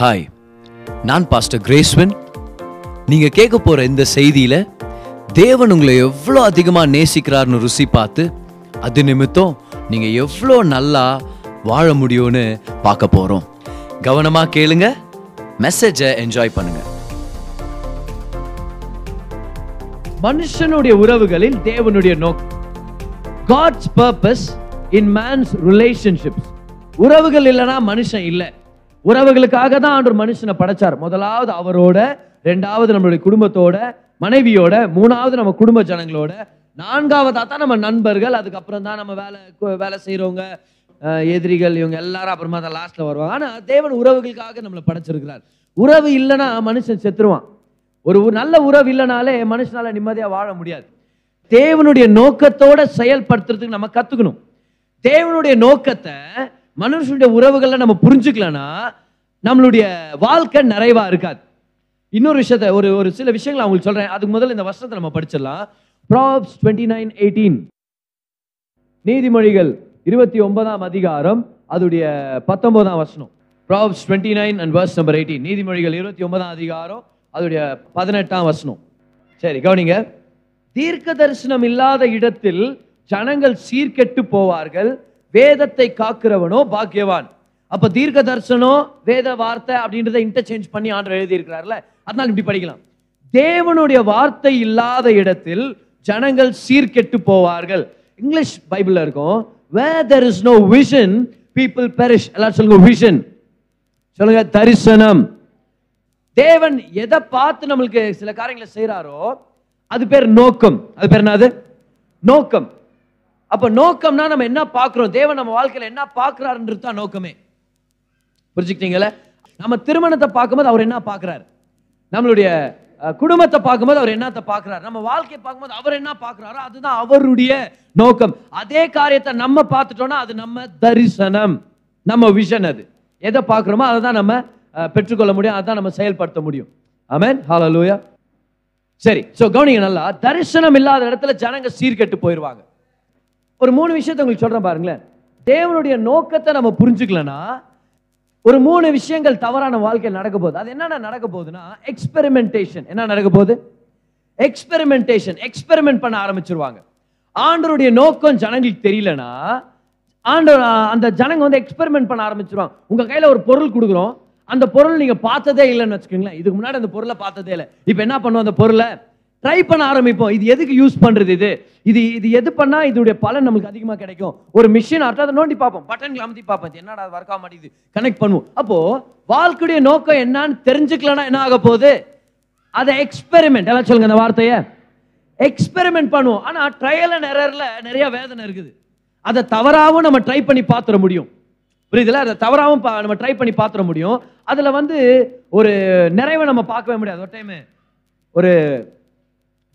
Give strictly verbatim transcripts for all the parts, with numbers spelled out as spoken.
Hi, நான் pastor Graceswin. நீங்கள் கேட்க போகிற இந்த செய்தியில் தேவன் உங்களை எவ்வளோ அதிகமாக நேசிக்கிறார்னு ருசி பார்த்து அது நிமித்தம் நீங்கள் எவ்வளோ நல்லா வாழ முடியும்னு பார்க்க போகிறோம். கவனமாக கேளுங்க, மெசேஜை என்ஜாய் பண்ணுங்க. மனுஷனுடைய உறவுகளில் தேவனுடைய நோக்கம், God's purpose in man's relationships. உறவுகள் இல்லைனா மனுஷன் இல்லை. உறவுகளுக்காக தான் ஆண்டவர் மனுஷனை படைச்சார். முதலாவது அவரோட, ரெண்டாவது நம்மளுடைய குடும்பத்தோட, மனைவியோட, மூணாவது நம்ம குடும்ப ஜனங்களோட, நான்காவதா தான் நம்ம நண்பர்கள், அதுக்கப்புறம் தான் நம்ம வேலை வேலை செய்கிறவங்க, எதிரிகள், இவங்க எல்லாரும் அப்புறமா தான் லாஸ்ட்ல வருவாங்க. ஆனால் தேவன் உறவுகளுக்காக நம்மளை படைச்சிருக்கிறார். உறவு இல்லைன்னா மனுஷன் செத்துருவான். ஒரு நல்ல உறவு இல்லைனாலே மனுஷனால நிம்மதியாக வாழ முடியாது. தேவனுடைய நோக்கத்தோட செயல்படுத்துறதுக்கு நம்ம கற்றுக்கணும். தேவனுடைய நோக்கத்தை மனுஷனுடைய உறவுகளை நம்ம புரிஞ்சுக்கலன்னா நம்மளுடைய வாழ்க்கை நிறைவா இருக்காது. இன்னொரு விஷயத்த, ஒரு ஒரு சில விஷயங்கள் அவங்களுக்கு சொல்றேன். அதுக்கு முதல்ல இந்த வசனத்தை நம்ம படிச்சிடலாம். Proverbs twenty-nine eighteen, நீதிமொழிகள் இருபத்தி ஒன்பதாம் அதிகாரம் அதுடைய பத்தொன்பதாம் வசனம். Proverbs twenty-nine and verse number eighteen, நீதிமொழிகள் இருபத்தி ஒன்பதாம் அதிகாரம் அதுடைய பதினெட்டாம் வசனம். சரி, கவனிங்க. தீர்க்க தரிசனம் இல்லாத இடத்தில் ஜனங்கள் சீர்கெட்டு போவார்கள், வேதத்தை காக்கிறவனோ பாக்கியவான். அப்ப தீர்க்க தரிசனம், வேத வார்த்தை அப்படின்றத இன்டர்சேஞ்ச் பண்ணி ஆண்டவர் எழுதி இருக்கிறார்ல, அதனால இப்படி படிக்கலாம். தேவனுடைய வார்த்தை இல்லாத இடத்தில் ஜனங்கள் சீர்கெட்டு போவார்கள். இங்கிலீஷ் பைபிள்ல இருக்கும், where there is no vision people perish. எல்லாரும் சொல்லுங்க, vision சொல்லுங்க, தரிசனம். தேவன் எதை பார்த்து நம்மளுக்கு சில காரியங்களை செய்யறாரோ அது பேர் நோக்கம். அது பேர் என்னது? நோக்கம். அப்ப நோக்கம்னா நம்ம என்ன பார்க்கிறோம், தேவன் நம்ம வாழ்க்கையில என்ன பார்க்கிறாருன்றது தான் நோக்கமே. புரிஞ்சுக்கிட்டீங்களா? நம்ம திருமணத்தை பார்க்கும்போது அவர் என்ன பார்க்கிறார், நம்மளுடைய குடும்பத்தை பார்க்கும்போது அவர் என்னத்தை பார்க்கிறார், நம்ம வாழ்க்கையை பார்க்கும்போது அவர் என்ன பார்க்கிறாரோ அதுதான் அவருடைய நோக்கம். அதே காரியத்தை நம்ம பார்த்துட்டோம்னா அது நம்ம தரிசனம், நம்ம விஷன். அது எதை பார்க்குறோமோ அதை தான் நம்ம பெற்றுக்கொள்ள முடியும், அதுதான் நம்ம செயல்படுத்த முடியும். ஆமென், ஹல்லேலூயா. சரி, ஸோ கவனிங்க நல்லா. தரிசனம் இல்லாத இடத்துல ஜனங்க சீர்கெட்டு போயிடுவாங்க. ஒரு மூணு விஷயத்தை உங்களுக்கு சொல்கிறேன் பாருங்களேன். தேவனுடைய நோக்கத்தை நம்ம புரிஞ்சுக்கலன்னா ஒரு மூணு விஷயங்கள் தவறான வாழ்க்கையில் நடக்க போகுது. அது என்னென்ன நடக்க போகுதுன்னா, எக்ஸ்பெரிமெண்டேஷன். என்ன நடக்க போகுது? எக்ஸ்பெரிமெண்டேஷன். எக்ஸ்பெரிமெண்ட் பண்ண ஆரம்பிச்சிருவாங்க. ஆண்டவருடைய நோக்கம் ஜனங்களுக்கு தெரியலனா ஆண்டவர் அந்த ஜனங்க வந்து எக்ஸ்பெரிமெண்ட் பண்ண ஆரம்பிச்சிருவாங்க. உங்கள் கையில் ஒரு பொருள் கொடுக்குறோம், அந்த பொருள் நீங்கள் பார்த்ததே இல்லைன்னு வச்சுக்கோங்களேன். இதுக்கு முன்னாடி அந்த பொருளை பார்த்ததே இல்லை. இப்போ என்ன பண்ணுவோம், அந்த பொருளை ட்ரை பண்ண ஆரம்பிப்போம். இது எதுக்கு யூஸ் பண்ணுறது, இது இது இது எது பண்ணால் இதோடைய பலன் நம்மளுக்கு அதிகமாக கிடைக்கும். ஒரு மிஷின் ஆட்டா அதை நோண்டி பார்ப்போம், பட்டன்கள் அமைதி பார்ப்போம், என்னடா அது ஒர்க் ஆக மாட்டேங்குது, கனெக்ட் பண்ணுவோம். அப்போது வாழ்க்கையுடைய நோக்கம் என்னான்னு தெரிஞ்சுக்கலன்னா என்ன ஆக போகுது, அதை எக்ஸ்பெரிமெண்ட். எல்லாம் சொல்லுங்க அந்த வார்த்தையை, எக்ஸ்பெரிமெண்ட் பண்ணுவோம். ஆனால் ட்ரையல் அண்ட் எரரில் நிறைய வேதனை இருக்குது. அதை தவறாகவும் நம்ம ட்ரை பண்ணி பார்த்துட முடியும். புரியுதுல? அதை தவறாகவும் நம்ம ட்ரை பண்ணி பார்த்துட முடியும். அதில் வந்து ஒரு நிறைவை நம்ம பார்க்கவே முடியாது. ஒரு டைமு ஒரு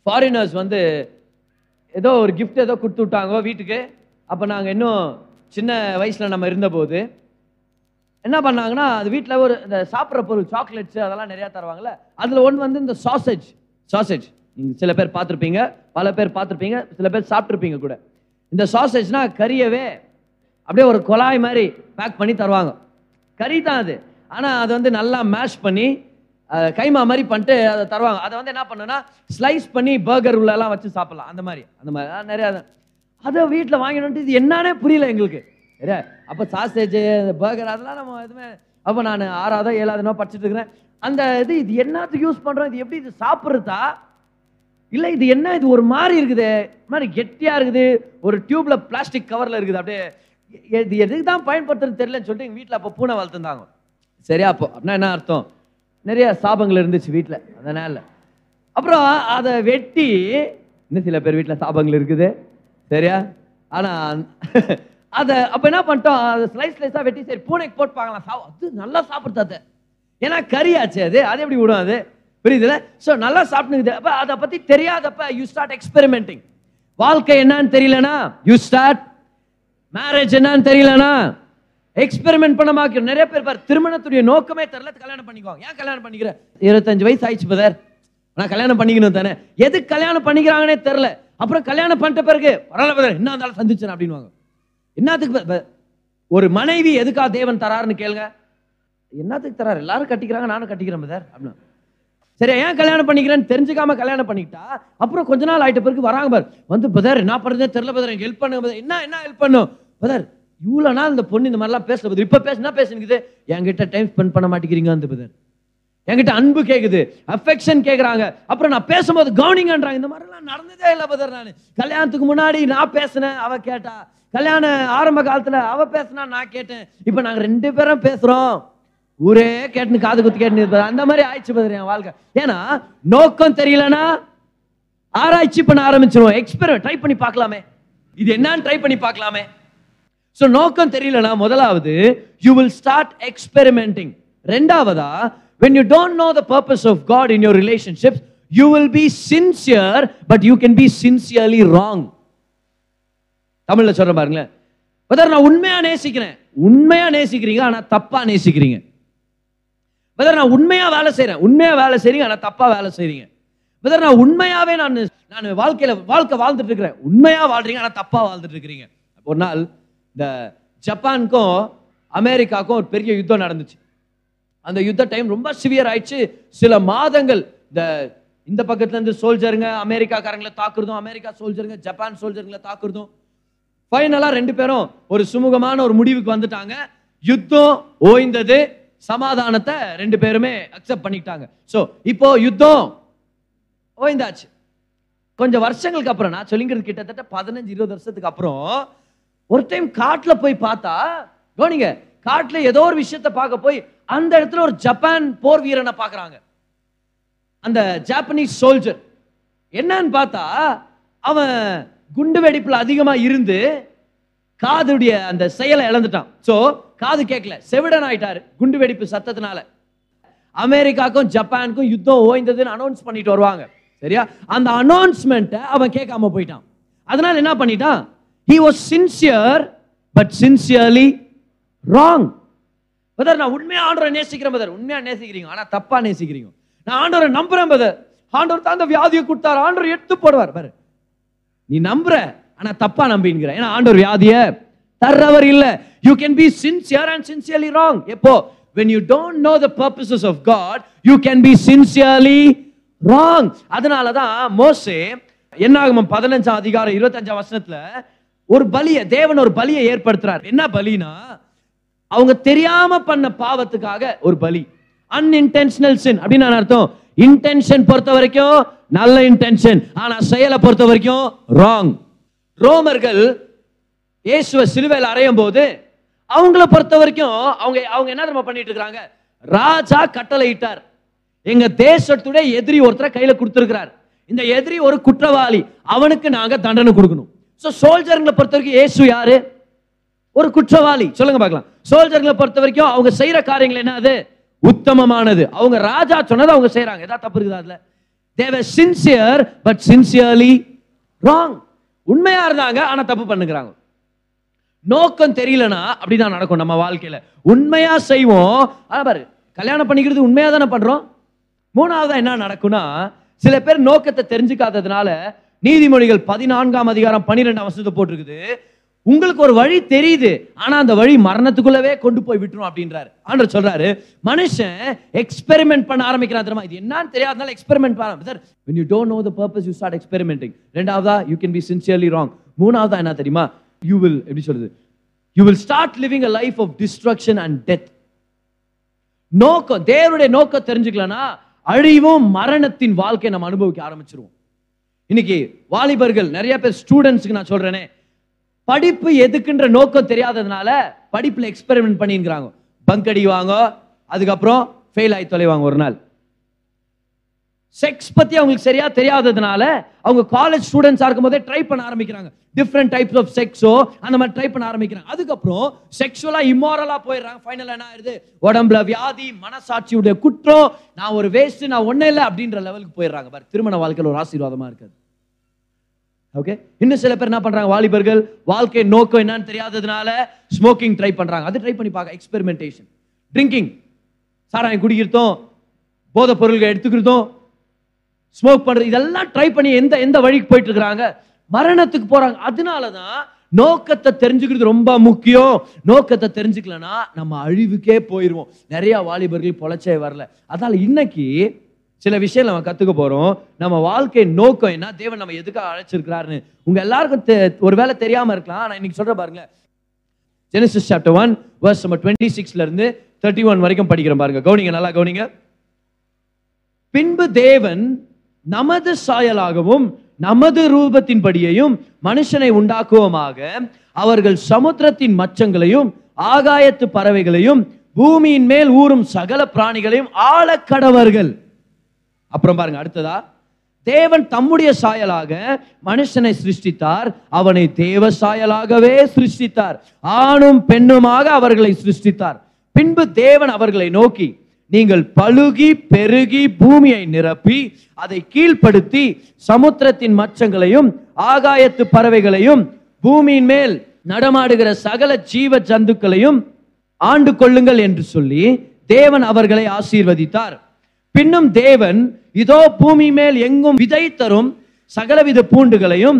ஃபாரினர்ஸ் வந்து ஏதோ ஒரு கிஃப்ட் ஏதோ கொடுத்து விட்டாங்க வீட்டுக்கு. அப்போ நாங்கள் இன்னும் சின்ன வயசில் நம்ம இருந்தபோது என்ன பண்ணாங்கன்னா, அது வீட்டில் ஒரு இந்த சாப்பிட்ற பொருள், சாக்லேட்ஸு அதெல்லாம் நிறையா தருவாங்கள்ல, அதில் ஒன்று வந்து இந்த சாசேஜ். சாசேஜ் நீங்கள் சில பேர் பார்த்துருப்பீங்க, பல பேர் பார்த்துருப்பீங்க, சில பேர் சாப்பிட்ருப்பீங்க கூட. இந்த சாசேஜ்னால் கறியவே அப்படியே ஒரு கொலாய் மாதிரி பேக் பண்ணி தருவாங்க. கறி தான் அது, ஆனால் அது வந்து நல்லா மேஷ் பண்ணி கைமா மாதிரி பண்ணிட்டு அதை தருவாங்க. அதை வந்து என்ன பண்ணுன்னா ஸ்லைஸ் பண்ணி பர்கர் உள்ளெல்லாம் வச்சு சாப்பிடலாம். அந்த மாதிரி அந்த மாதிரி நிறையா அதை வீட்டில் வாங்கிட்டு இது என்னானே புரியல எங்களுக்கு. சரியா? அப்போ சாசேஜ், பர்கர் அதெல்லாம் நம்ம எதுவுமே. அப்போ நான் ஆறாவதோ ஏழாவதுனோ படிச்சுட்டு இருக்கிறேன். அந்த இது இது என்னத்துக்கு யூஸ் பண்ணுறோம், இது எப்படி இது சாப்பிட்றதா, இல்லை இது என்ன, இது ஒரு மாதிரி இருக்குது, மாதிரி கெட்டியாக இருக்குது, ஒரு டியூப்ல பிளாஸ்டிக் கவரில் இருக்குது, அப்படியே இது எதுக்கு தான் பயன்படுத்துறது தெரியலன்னு சொல்லிட்டு எங்கள் வீட்டில் அப்போ பூனை வளர்த்துருந்தாங்க. சரியா? அப்போ அப்படின்னா என்ன அர்த்தம், நிறைய சாபங்கள் இருந்துச்சு வீட்டில். அதனால் அப்புறம் அதை வெட்டி, இன்னும் சில பேர் வீட்டில் சாபங்கள் இருக்குது. சரியா? ஆனால் அதை அப்போ என்ன பண்ணிட்டோம், அதை ஸ்லைஸ் ஸ்லைஸாக வெட்டி சரி பூனைக்கு போட்டு பார்க்கலாம், சா அது நல்லா சாப்பிட்றது, ஏன்னா கறியாச்சு அது, அது எப்படி விடும் அது. புரியுதுல? ஸோ நல்லா சாப்பிடுங்குது. அப்போ அதை பற்றி தெரியாதப்ப யூ ஸ்டார்ட் எக்ஸ்பெரிமெண்டிங். வாழ்க்கை என்னன்னு தெரியலனா யூ ஸ்டார்ட், மேரேஜ் என்னன்னு தெரியலனா எக்ஸ்பெரிமெண்ட் பண்ண மாக்கிறோம். நிறைய பேர் பார், திருமணத்துடைய நோக்கமே தெரியல, கல்யாணம் பண்ணிக்குவாங்க. ஏன் கல்யாணம் பண்ணிக்கிறேன், இருபத்தஞ்சு வயசு ஆயிடுச்சு பதர், நான் கல்யாணம் பண்ணிக்கணும் தானே, எதுக்கு கல்யாணம் பண்ணிக்கிறாங்கன்னே தெரில. அப்புறம் கல்யாணம் பண்ணிட்ட பிறகு பரவாயில்ல பதர், என்ன இருந்தாலும் சந்திச்சேன் அப்படின்வாங்க. என்னத்துக்கு ஒரு மனைவி எதுக்காக தேவன் தராருன்னு கேளுங்க. என்னத்துக்கு தராரு, எல்லாரும் கட்டிக்கிறாங்க நானும் கட்டிக்கிறேன் சார் அப்படின்னா, சரி ஏன் கல்யாணம் பண்ணிக்கிறேன்னு தெரிஞ்சுக்காம கல்யாணம் பண்ணிக்கிட்டா அப்புறம் கொஞ்ச நாள் ஆகிட்ட பிறகு வராங்க பாரு வந்து, பதர் என்ன பண்ணுறதே தெரில பதர் எனக்கு ஹெல்ப் பண்ணுங்க பதர், என்ன என்ன ஹெல்ப் பண்ணும் பதர், இவ்வளோ நாள் இந்த பொண்ணு இந்த மாதிரிலாம் பேசல பதர், இப்போ பேசுனா பேசுனுக்குது, என்கிட்ட டைம் ஸ்பெண்ட் பண்ண மாட்டேங்கிறீங்க வந்து பதர், என்கிட்ட அன்பு கேட்குது அஃபெக்ஷன் கேட்குறாங்க, அப்புறம் நான் பேசும்போது கவனிங்கன்றாங்க, இந்த மாதிரிலாம் நடந்ததே இல்லை பதர். நான் கல்யாணத்துக்கு முன்னாடி நான் பேசினேன் அவள் கேட்டா, கல்யாண ஆரம்ப காலத்தில் அவள் பேசினா நான் கேட்டேன், இப்போ நாங்கள் ரெண்டு பேரும் பேசுகிறோம் ஊரே கேட்டு காது குத்து கேட்டு, அந்த மாதிரி ஆயிடுச்சு பதர் என் வாழ்க்கை. ஏன்னா நோக்கம் தெரியலன்னா ஆராய்ச்சி பண்ண ஆரம்பிச்சிருவோம், எக்ஸ்பெரிமெண்ட் ட்ரை பண்ணி பார்க்கலாமே இது என்னன்னு ட்ரை பண்ணி பார்க்கலாமே. ஸோ நோக்கம் தெரியலனா முதலாவது யூ வில் ஸ்டார்ட் எக்ஸ்பெரிமெண்டிங். ரெண்டாவதா when you don't know the purpose of God in your relationships, you will be sincere, but you can be sincerely wrong. தமிழ்ல சொல்றேன் பாருங்க, பதர் நான் உண்மையா நேசிக்கிறேன், உண்மையா நேசிக்கிறீங்க ஆனா தப்பா நேசிக்கிறீங்க. பதர் நான் உண்மையா வேலை செய்யறேன், உண்மையா வேலை செய்றீங்க ஆனா தப்பா வேலை செய்றீங்க. பதர் நான் உண்மையாவே நான் நான் வாழ்க்கையில வாழ்க்கை வாழ்ந்துட்டு இருக்கிறேன், உண்மையா வாழ்றீங்க ஆனா தப்பா வாழ்ந்துட்டு இருக்கிறீங்க. ஒரு நாள் இந்த ஜப்பானுக்கும் அமெரிக்காவுக்கும் ஒரு பெரிய யுத்தம் நடந்துச்சு. அந்த யுத்த டைம் ரொம்ப சிவியர் ஆயிடுச்சு. சில மாதங்கள் இந்த இந்த பக்கத்துல இருந்து சோல்ஜருங்க அமெரிக்காக்காரங்களை தாக்குறதும், அமெரிக்கா சோல்ஜருங்க ஜப்பான் சோல்ஜருங்களை தாக்குறதும், ஃபைனலா ரெண்டு பேரும் ஒரு சுமூகமான ஒரு முடிவுக்கு வந்துட்டாங்க. யுத்தம் ஓய்ந்தது, சமாதானத்தை ரெண்டு பேருமே அக்செப்ட் பண்ணிட்டாங்க. ஸோ இப்போ யுத்தம் ஓய்ந்தாச்சு. கொஞ்சம் வருஷங்களுக்கு அப்புறம், நான் சொல்லிங்கிறது கிட்டத்தட்ட பதினஞ்சு இருபது வருஷத்துக்கு அப்புறம், ஒரு டைம் காட்டுல போய் பார்த்தா, கவனிங்க, காட்டுல ஏதோ ஒரு விஷயத்த பார்க்க போய் அந்த இடத்துல ஒரு ஜப்பான் போர் வீரனை பார்க்குறாங்க. அந்த ஜாப்பனீஸ் சோல்ஜர் என்னன்னு பார்த்தா, அவன் குண்டு வெடிப்புல அதிகமாக இருந்து காதுடைய அந்த செயலை இழந்துட்டான். ஸோ காது கேட்கல, செவிடன் ஆயிட்டாரு குண்டு வெடிப்பு சத்தத்தினால. அமெரிக்காக்கும் ஜப்பானுக்கும் யுத்தம் ஓய்ந்ததுன்னு அனௌன்ஸ் பண்ணிட்டு வருவாங்க, சரியா? அந்த அனௌன்ஸ்மெண்ட்டை அவன் கேட்காம போயிட்டான். அதனால என்ன பண்ணிட்டான், he was sincere but sincerely wrong. பதர் நான் உண்மையா ஆண்டவரை நேசிக்கிறேன் பதர், உண்மையா நேசிக்கிறீங்க ஆனா தப்பா நேசிக்கிறீங்க. நான் ஆண்டவரை நம்புறேன் பதர், ஆண்டவர் தான் அந்த வியாதியை கொடுத்தாரு, ஆண்டவர் எடுத்து போடுவார் பாரு, நீ நம்புற ஆனா தப்பா நம்பிங்கிற, ஏன்னா ஆண்டவர் வியாதியை தர்றவர் இல்ல. You can be sincere and sincerely wrong. எப்போ? when you don't know the purposes of God, you can be sincerely wrong. அதனால தான் மோசே என்னாகமம் பதினஞ்சாம் அதிகாரம் இருபத்தஞ்சாம் வசனத்துல ஒரு பலியை, தேவன் ஒரு பலியை ஏற்படுத்துறார். என்ன பலினா, அவங்க தெரியாம பண்ண பாவத்துக்காக ஒரு பலி, அன்இன்டென்ஷனல் சின். அப்படின்னு அர்த்தம், இன்டென்ஷன் பொறுத்த வரைக்கும் நல்ல இன்டென்ஷன், ஆனா செயலை பொறுத்த வரைக்கும் ராங். ரோமர்கள் இயேசுவை சிலுவையில் அறையும் போது அவங்கள பொறுத்த வரைக்கும் அவங்க அவங்க என்ன நம்ம பண்ணிட்டு இருக்காங்க, ராஜா கட்டளையிட்டார், எங்க தேசத்துடைய எதிரி ஒருத்தரை கையில கொடுத்திருக்கிறார், இந்த எதிரி ஒரு குற்றவாளி, அவனுக்கு நாங்க தண்டனை கொடுக்கணும். சோ சோல்ஜர்களை பொறுத்த வரைக்கும் இயேசு யாரு? ஒரு குற்றவாளி. சொல்லுங்க பார்க்கலாம். சோல்ஜர்களை பொறுத்த வரைக்கும் அவங்க செய்யற காரியங்கள் என்ன, அது உத்தமமானது, அவங்க ராஜா சொன்னது அவங்க செய்யறாங்க, ஏதாவது தப்பு இருக்குதா அதுல? they were sincere but sincerely wrong. உண்மையா இருந்தாங்க ஆனா தப்பு பண்ணுகிறாங்க. நோக்கம் தெரியலனா அப்படிதான் நடக்கும் நம்ம வாழ்க்கையில. உண்மையா செய்வோம் ஆனா பாரு, கல்யாணம் பண்ணிக்கிறது உண்மையா தானே பண்றோம். மூணாவதா என்ன நடக்கும்னா, சில பேர் நோக்கத்தை தெரிஞ்சுக்காததுனால, நீதிமொழிகள் பதினான்காம் அதிகாரம் பன்னிரெண்டாம் வசனத்தை போட்டிருக்குது, உங்களுக்கு ஒரு வழி தெரியுது ஆனா அந்த வழி மரணத்துக்குள்ளவே கொண்டு போய் விட்டுரும் அப்படின்றாரு ஆண்டவர். சொல்றாரு மனுஷன் எக்ஸ்பெரிமெண்ட் பண்ண ஆரம்பிக்கிறான், தெரியுமா, இது என்னன்னு தெரியாதனால எக்ஸ்பெரிமெண்ட் பண்ண. Sir when you don't know the purpose, you start experimenting. ரெண்டாவதா you can be sincerely wrong. மூணாவதா என்ன தெரியுமா, you will, எப்படி சொல்றது, you will start living a life of destruction and death. நோக்கம், தேவனுடைய நோக்கம் தெரிஞ்சுக்கலனா அழிவும் மரணத்தின் வாழ்க்கையை நம்ம அனுபவிக்க ஆரம்பிச்சிருவோம். இன்னைக்கு வாலிபர்கள் நிறைய பேர், ஸ்டூடெண்ட்ஸுக்கு நான் சொல்றேனே, படிப்பு எதுக்குன்ற நோக்கம் தெரியாததுனால படிப்புல எக்ஸ்பெரிமெண்ட் பண்ணிங்கிறாங்க, பங்க் அடிவாங்க, அதுக்கப்புறம் ஃபெயில் ஆகி தொலைவாங்க. ஒரு நாள் செக்ஸ் பத்தி அவங்களுக்கு சரியா தெரியாததுனால, அவங்க காலேஜ் ஸ்டூடெண்ட்ஸா இருக்கும் போதே ட்ரை பண்ண ஆரம்பிக்கிறாங்க, டிஃப்ரெண்ட் டைப்ஸ் ஆஃப் செக்ஸோ அந்த மாதிரி ட்ரை பண்ண ஆரம்பிக்கிறாங்க, அதுக்கப்புறம் செக்ஷுவலா இம்மாரலா போயிடுறாங்க. ஃபைனலா என்ன ஆயிடுது, உடம்புல வியாதி, மனசாட்சியுடைய குற்றம், நான் ஒரு வேஸ்ட், நான் ஒன்னே இல்லை அப்படின்ற லெவலுக்கு போயிடுறாங்க பாரு. திருமண வாழ்க்கையில் ஒரு ஆசீர்வாதமா இருக்காது. ஓகே, இன்னும் சில பேர் என்ன பண்றாங்க, வாலிபர்கள் வாழ்க்கை நோக்கம் என்னன்னு தெரியாததுனால ஸ்மோக்கிங் ட்ரை பண்றாங்க, அது ட்ரை பண்ணி பார்க்க, எக்ஸ்பெரிமெண்டேஷன், ட்ரிங்கிங், சாராயம் குடிக்கிறதும், போதை பொருள்கள் எடுத்துக்கிறதும், ஸ்மோக் பண்றது, இதெல்லாம் ட்ரை பண்ணி எந்த எந்த வழிக்கு போயிட்டு இருக்கிறாங்க, மரணத்துக்கு போறாங்க. அதனாலதான் நோக்கத்தை தெரிஞ்சுக்கிறது ரொம்ப முக்கியம். நோக்கத்தை தெரிஞ்சுக்கலன்னா நம்ம அழிவுக்கே போயிடுவோம். நிறைய வாலிபர்கள் பொழைச்சே வரல. அதனால இன்னைக்கு சில விஷயம் நம்ம கத்துக்க போறோம். நம்ம வாழ்க்கை நோக்கம் என்ன, தேவன் நம்ம எதுக்காக அழைச்சிருக்கிறாருன்னு உங்க எல்லாருக்கும் ஒரு வேளை தெரியாம இருக்கலாம். நான் இன்னைக்கு சொல்ற பாருங்க, Genesis chapter one verse number twenty சிக்ஸ்ல இருந்து தேர்ட்டி ஒன் வரைக்கும் படிக்கிறோம் பாருங்க. கவனிங்க, நல்லா கவனிங்க. பின்பு தேவன் நமது சாயலாகவும் நமது ரூபத்தின்படியையும் மனுஷனை உண்டாக்குவோமாக, அவர்கள் சமுத்திரத்தின் மச்சங்களையும் ஆகாயத்து பறவைகளையும் பூமியின் மேல் ஊறும் சகல பிராணிகளையும் ஆளக்கடவர்கள். அப்புறம் பாருங்க, அடுத்ததா தேவன் தம்முடைய சாயலாக மனுஷனை சிருஷ்டித்தார், அவனை தேவ சாயலாகவே சிருஷ்டித்தார், ஆணும் பெண்ணுமாக அவர்களை சிருஷ்டித்தார். பின்பு தேவன் அவர்களை நோக்கி, நீங்கள் பழுகி பெருகி பூமியை நிரப்பி அதை கீழ்படுத்தி சமுத்திரத்தின் மச்சங்களையும் ஆகாயத்து பறவைகளையும் பூமியின் மேல் நடமாடுகிற சகல ஜீவ ஜந்துக்களையும் ஆண்டு கொள்ளுங்கள் என்று சொல்லி தேவன் அவர்களை ஆசீர்வதித்தார். பின்னும் தேவன், இதோ பூமி மேல் எங்கும் விதை தரும் சகலவித பூண்டுகளையும்